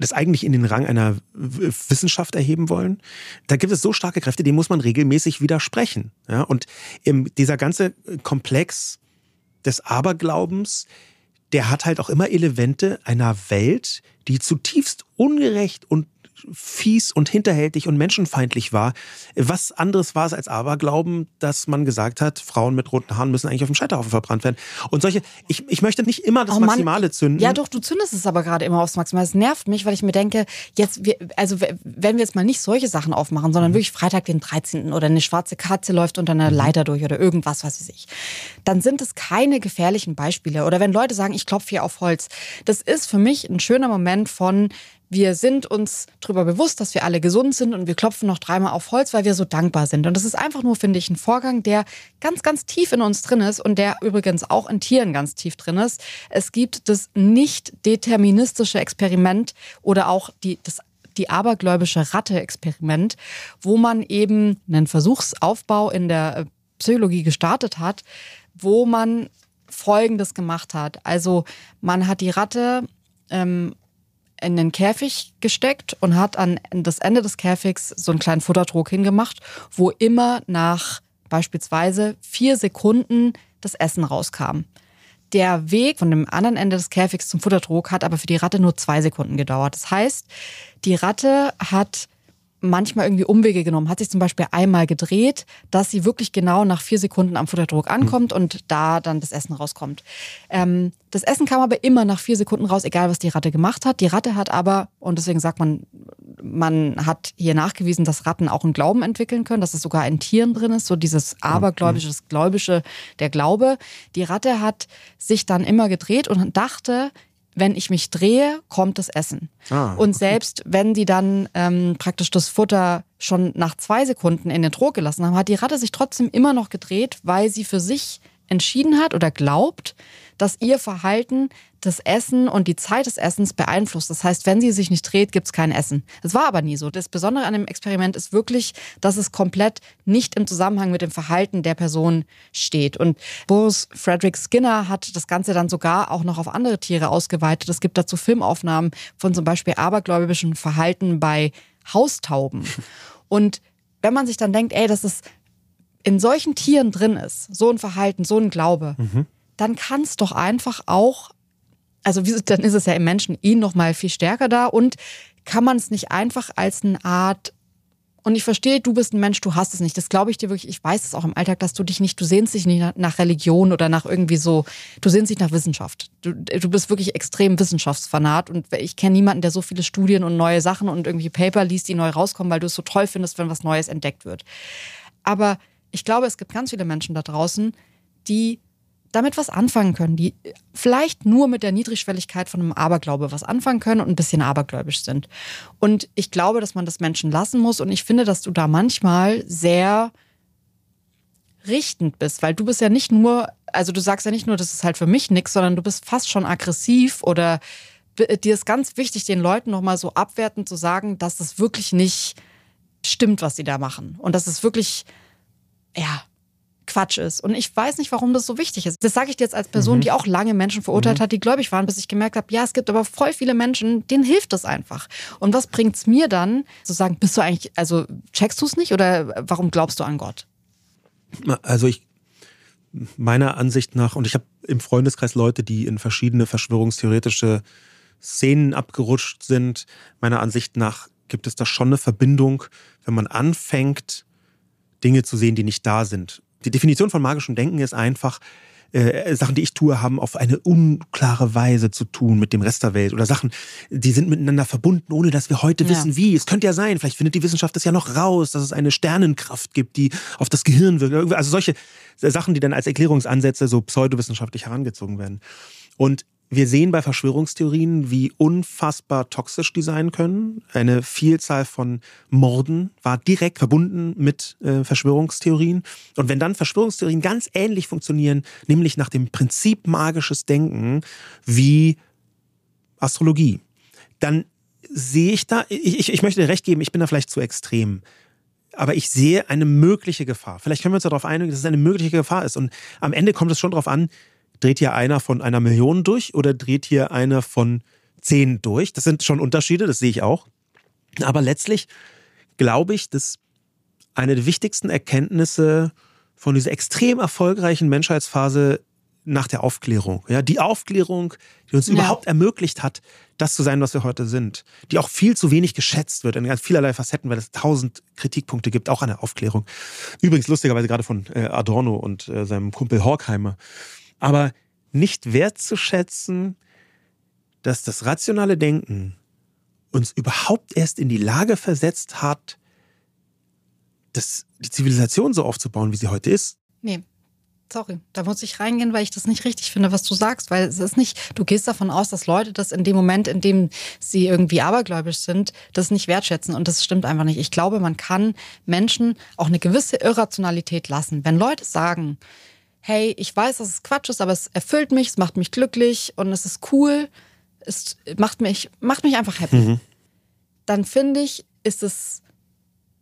das eigentlich in den Rang einer Wissenschaft erheben wollen. Da gibt es so starke Kräfte, denen muss man regelmäßig widersprechen. Ja, und dieser ganze Komplex des Aberglaubens, der hat halt auch immer Elemente einer Welt, die zutiefst ungerecht und fies und hinterhältig und menschenfeindlich war. Was anderes war es als Aberglauben, dass man gesagt hat, Frauen mit roten Haaren müssen eigentlich auf dem Scheiterhaufen verbrannt werden. Und solche, ich, ich möchte nicht immer das oh Mann, Maximale zünden. Ja doch, du zündest es aber gerade immer aufs Maximale. Das nervt mich, weil ich mir denke, jetzt, wir, also wenn wir jetzt mal nicht solche Sachen aufmachen, sondern wirklich Freitag den dreizehnten oder eine schwarze Katze läuft unter einer Leiter durch oder irgendwas, was weiß ich, dann sind es keine gefährlichen Beispiele. Oder wenn Leute sagen, ich klopfe hier auf Holz. Das ist für mich ein schöner Moment von, wir sind uns darüber bewusst, dass wir alle gesund sind und wir klopfen noch dreimal auf Holz, weil wir so dankbar sind. Und das ist einfach nur, finde ich, ein Vorgang, der ganz, ganz tief in uns drin ist und der übrigens auch in Tieren ganz tief drin ist. Es gibt das nicht-deterministische Experiment oder auch die, das, die abergläubische Ratte-Experiment, wo man eben einen Versuchsaufbau in der Psychologie gestartet hat, wo man Folgendes gemacht hat. Also man hat die Ratte ähm, in den Käfig gesteckt und hat an das Ende des Käfigs so einen kleinen Futtertrog hingemacht, wo immer nach beispielsweise vier Sekunden das Essen rauskam. Der Weg von dem anderen Ende des Käfigs zum Futtertrog hat aber für die Ratte nur zwei Sekunden gedauert. Das heißt, die Ratte hat manchmal irgendwie Umwege genommen, hat sich zum Beispiel einmal gedreht, dass sie wirklich genau nach vier Sekunden am Futterdruck ankommt und da dann das Essen rauskommt. Ähm, das Essen kam aber immer nach vier Sekunden raus, egal was die Ratte gemacht hat. Die Ratte hat aber, und deswegen sagt man, man hat hier nachgewiesen, dass Ratten auch einen Glauben entwickeln können, dass es sogar in Tieren drin ist, so dieses abergläubische, das Gläubische, der Glaube. Die Ratte hat sich dann immer gedreht und dachte, wenn ich mich drehe, kommt das Essen. Ah, okay. Und selbst wenn die dann ähm, praktisch das Futter schon nach zwei Sekunden in den Trog gelassen haben, hat die Ratte sich trotzdem immer noch gedreht, weil sie für sich entschieden hat oder glaubt, dass ihr Verhalten das Essen und die Zeit des Essens beeinflusst. Das heißt, wenn sie sich nicht dreht, gibt es kein Essen. Das war aber nie so. Das Besondere an dem Experiment ist wirklich, dass es komplett nicht im Zusammenhang mit dem Verhalten der Person steht. Und Boris Frederick Skinner hat das Ganze dann sogar auch noch auf andere Tiere ausgeweitet. Es gibt dazu Filmaufnahmen von zum Beispiel abergläubischem Verhalten bei Haustauben. Und wenn man sich dann denkt, ey, das ist in solchen Tieren drin ist, so ein Verhalten, so ein Glaube, mhm. dann kann es doch einfach auch, also dann ist es ja im Menschen eh noch mal viel stärker da und kann man es nicht einfach als eine Art, und ich verstehe, du bist ein Mensch, du hast es nicht, das glaube ich dir wirklich, ich weiß es auch im Alltag, dass du dich nicht, du sehnst dich nicht nach Religion oder nach irgendwie so, du sehnst dich nach Wissenschaft. Du, du bist wirklich extrem Wissenschaftsfanat und ich kenne niemanden, der so viele Studien und neue Sachen und irgendwie Paper liest, die neu rauskommen, weil du es so toll findest, wenn was Neues entdeckt wird. Aber ich glaube, es gibt ganz viele Menschen da draußen, die damit was anfangen können, die vielleicht nur mit der Niedrigschwelligkeit von einem Aberglaube was anfangen können und ein bisschen abergläubisch sind. Und ich glaube, dass man das Menschen lassen muss und ich finde, dass du da manchmal sehr richtend bist, weil du bist ja nicht nur, also du sagst ja nicht nur, das ist halt für mich nichts, sondern du bist fast schon aggressiv oder dir ist ganz wichtig, den Leuten nochmal so abwertend zu sagen, dass es wirklich nicht stimmt, was sie da machen. Und dass es wirklich, ja, Quatsch ist. Und ich weiß nicht, warum das so wichtig ist. Das sage ich dir jetzt als Person, mhm. die auch lange Menschen verurteilt mhm. hat, die gläubig waren, bis ich gemerkt habe, ja, es gibt aber voll viele Menschen, denen hilft das einfach. Und was bringt es mir dann, zu sagen, bist du eigentlich, also checkst du es nicht oder warum glaubst du an Gott? Also ich, meiner Ansicht nach, und ich habe im Freundeskreis Leute, die in verschiedene verschwörungstheoretische Szenen abgerutscht sind, meiner Ansicht nach gibt es da schon eine Verbindung, wenn man anfängt, Dinge zu sehen, die nicht da sind. Die Definition von magischem Denken ist einfach, äh, Sachen, die ich tue, haben auf eine unklare Weise zu tun mit dem Rest der Welt. Oder Sachen, die sind miteinander verbunden, ohne dass wir heute ja. wissen, wie. Es könnte ja sein, vielleicht findet die Wissenschaft es ja noch raus, dass es eine Sternenkraft gibt, die auf das Gehirn wirkt. Also solche Sachen, die dann als Erklärungsansätze so pseudowissenschaftlich herangezogen werden. Und wir sehen bei Verschwörungstheorien, wie unfassbar toxisch die sein können. Eine Vielzahl von Morden war direkt verbunden mit äh, Verschwörungstheorien. Und wenn dann Verschwörungstheorien ganz ähnlich funktionieren, nämlich nach dem Prinzip magisches Denken wie Astrologie, dann sehe ich da, ich, ich möchte dir recht geben, ich bin da vielleicht zu extrem. Aber ich sehe eine mögliche Gefahr. Vielleicht können wir uns darauf einigen, dass es eine mögliche Gefahr ist. Und am Ende kommt es schon darauf an, dreht hier einer von einer Million durch oder dreht hier einer von zehn durch? Das sind schon Unterschiede, das sehe ich auch. Aber letztlich glaube ich, dass eine der wichtigsten Erkenntnisse von dieser extrem erfolgreichen Menschheitsphase nach der Aufklärung, ja, die Aufklärung, die uns ja. überhaupt ermöglicht hat, das zu sein, was wir heute sind, die auch viel zu wenig geschätzt wird in ganz vielerlei Facetten, weil es tausend Kritikpunkte gibt, auch an der Aufklärung. Übrigens lustigerweise gerade von Adorno und seinem Kumpel Horkheimer. Aber nicht wertzuschätzen, dass das rationale Denken uns überhaupt erst in die Lage versetzt hat, das, die Zivilisation so aufzubauen, wie sie heute ist. Nee, sorry, da muss ich reingehen, weil ich das nicht richtig finde, was du sagst. Weil es ist nicht, du gehst davon aus, dass Leute das in dem Moment, in dem sie irgendwie abergläubisch sind, das nicht wertschätzen. Und das stimmt einfach nicht. Ich glaube, man kann Menschen auch eine gewisse Irrationalität lassen. Wenn Leute sagen, hey, ich weiß, dass es Quatsch ist, aber es erfüllt mich, es macht mich glücklich und es ist cool, es macht mich, macht mich einfach happy. Mhm. Dann finde ich, ist es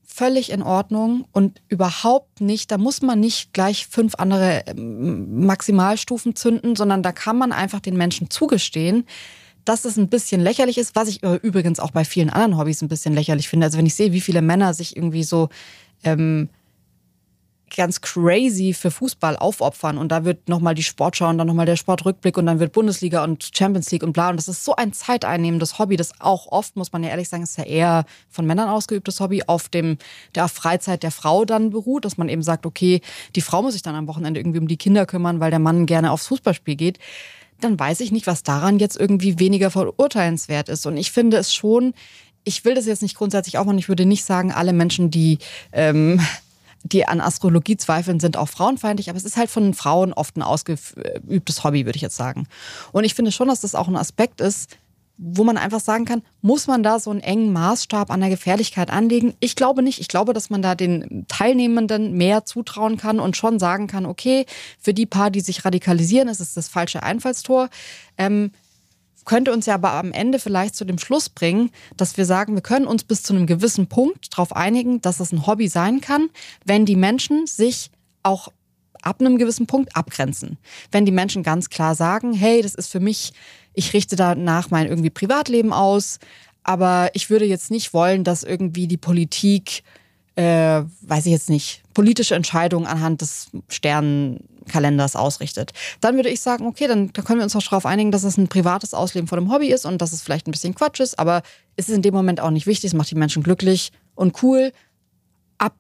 völlig in Ordnung und überhaupt nicht, da muss man nicht gleich fünf andere Maximalstufen zünden, sondern da kann man einfach den Menschen zugestehen, dass es ein bisschen lächerlich ist, was ich übrigens auch bei vielen anderen Hobbys ein bisschen lächerlich finde. Also wenn ich sehe, wie viele Männer sich irgendwie so ähm, ganz crazy für Fußball aufopfern und da wird nochmal die Sportschau und dann nochmal der Sportrückblick und dann wird Bundesliga und Champions League und bla und das ist so ein zeiteinnehmendes Hobby, das auch oft, muss man ja ehrlich sagen, ist ja eher von Männern ausgeübtes Hobby, auf dem der Freizeit der Frau dann beruht, dass man eben sagt, okay, die Frau muss sich dann am Wochenende irgendwie um die Kinder kümmern, weil der Mann gerne aufs Fußballspiel geht, dann weiß ich nicht, was daran jetzt irgendwie weniger verurteilenswert ist und ich finde es schon, ich will das jetzt nicht grundsätzlich auch machen, ich würde nicht sagen, alle Menschen, die ähm, die an Astrologie zweifeln, sind auch frauenfeindlich, aber es ist halt von Frauen oft ein ausgeübtes Hobby, würde ich jetzt sagen. Und ich finde schon, dass das auch ein Aspekt ist, wo man einfach sagen kann, muss man da so einen engen Maßstab an der Gefährlichkeit anlegen? Ich glaube nicht. Ich glaube, dass man da den Teilnehmenden mehr zutrauen kann und schon sagen kann, okay, für die paar, die sich radikalisieren, ist es das falsche Einfallstor. Ähm, könnte uns ja aber am Ende vielleicht zu dem Schluss bringen, dass wir sagen, wir können uns bis zu einem gewissen Punkt darauf einigen, dass es ein Hobby sein kann, wenn die Menschen sich auch ab einem gewissen Punkt abgrenzen. Wenn die Menschen ganz klar sagen, hey, das ist für mich, ich richte danach mein irgendwie Privatleben aus, aber ich würde jetzt nicht wollen, dass irgendwie die Politik, äh, weiß ich jetzt nicht, politische Entscheidungen anhand des Sternenkalenders ausrichtet. Dann würde ich sagen, okay, dann, dann können wir uns auch darauf einigen, dass es ein privates Ausleben von einem Hobby ist und dass es vielleicht ein bisschen Quatsch ist, aber es ist in dem Moment auch nicht wichtig, es macht die Menschen glücklich und cool. Ab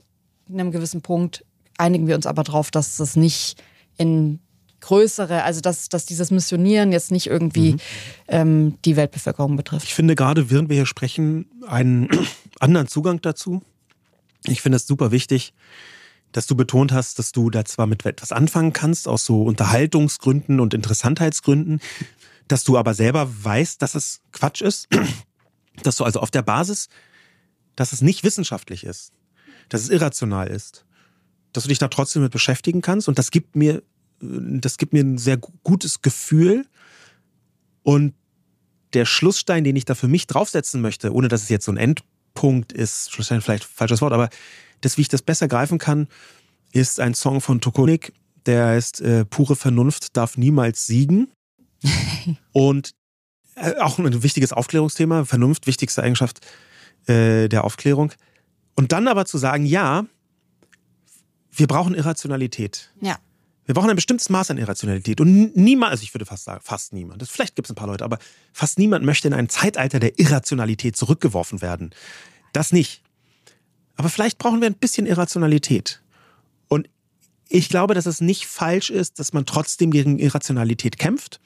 einem gewissen Punkt einigen wir uns aber darauf, dass es nicht in größere, also dass, dass dieses Missionieren jetzt nicht irgendwie mhm. ähm, die Weltbevölkerung betrifft. Ich finde gerade, während wir hier sprechen, einen anderen Zugang dazu. Ich finde es super wichtig, dass du betont hast, dass du da zwar mit etwas anfangen kannst, aus so Unterhaltungsgründen und Interessantheitsgründen, dass du aber selber weißt, dass es Quatsch ist, dass du also auf der Basis, dass es nicht wissenschaftlich ist, dass es irrational ist, dass du dich da trotzdem mit beschäftigen kannst und das gibt mir, das gibt mir ein sehr gutes Gefühl und der Schlussstein, den ich da für mich draufsetzen möchte, ohne dass es jetzt so ein Endpunkt ist, Schlussstein vielleicht falsches Wort, aber das, wie ich das besser greifen kann, ist ein Song von Tokonik, der heißt äh, Pure Vernunft darf niemals siegen. Und äh, auch ein wichtiges Aufklärungsthema, Vernunft, wichtigste Eigenschaft äh, der Aufklärung. Und dann aber zu sagen, ja, wir brauchen Irrationalität. Ja. Wir brauchen ein bestimmtes Maß an Irrationalität. Und niemand, also ich würde fast sagen, fast niemand, das, vielleicht gibt es ein paar Leute, aber fast niemand möchte in ein Zeitalter der Irrationalität zurückgeworfen werden. Das nicht. Aber vielleicht brauchen wir ein bisschen Irrationalität. Und ich glaube, dass es nicht falsch ist, dass man trotzdem gegen Irrationalität kämpft.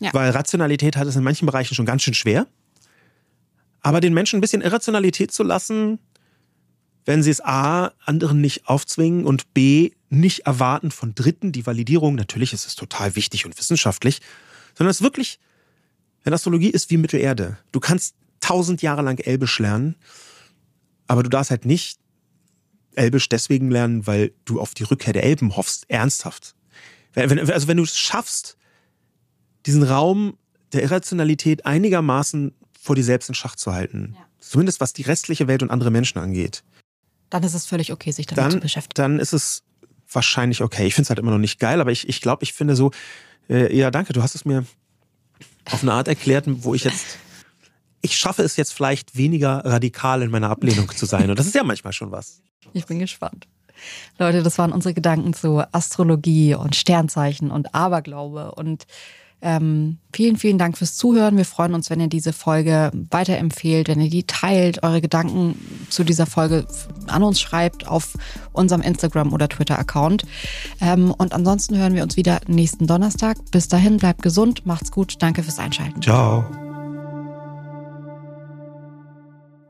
Ja. Weil Rationalität hat es in manchen Bereichen schon ganz schön schwer. Aber den Menschen ein bisschen Irrationalität zu lassen, wenn sie es A, anderen nicht aufzwingen und B, nicht erwarten von Dritten die Validierung. Natürlich ist es total wichtig und wissenschaftlich, sondern es wirklich, wenn Astrologie ist wie Mittelerde. Du kannst tausend Jahre lang Elbisch lernen, aber du darfst halt nicht Elbisch deswegen lernen, weil du auf die Rückkehr der Elben hoffst, ernsthaft. Wenn, also wenn du es schaffst, diesen Raum der Irrationalität einigermaßen vor dir selbst in Schach zu halten, ja. Zumindest was die restliche Welt und andere Menschen angeht, dann ist es völlig okay, sich damit dann, zu beschäftigen. Dann ist es wahrscheinlich okay. Ich finde es halt immer noch nicht geil, aber ich ich glaube, ich finde so, äh, ja danke, du hast es mir auf eine Art erklärt, wo ich jetzt, ich schaffe es jetzt vielleicht weniger radikal in meiner Ablehnung zu sein. Und das ist ja manchmal schon was. Ich bin gespannt. Leute, das waren unsere Gedanken zu Astrologie und Sternzeichen und Aberglaube. Und ähm, vielen, vielen Dank fürs Zuhören. Wir freuen uns, wenn ihr diese Folge weiterempfehlt, wenn ihr die teilt, eure Gedanken zu dieser Folge an uns schreibt auf unserem Instagram- oder Twitter-Account. Ähm, und ansonsten hören wir uns wieder nächsten Donnerstag. Bis dahin, bleibt gesund, macht's gut. Danke fürs Einschalten. Ciao.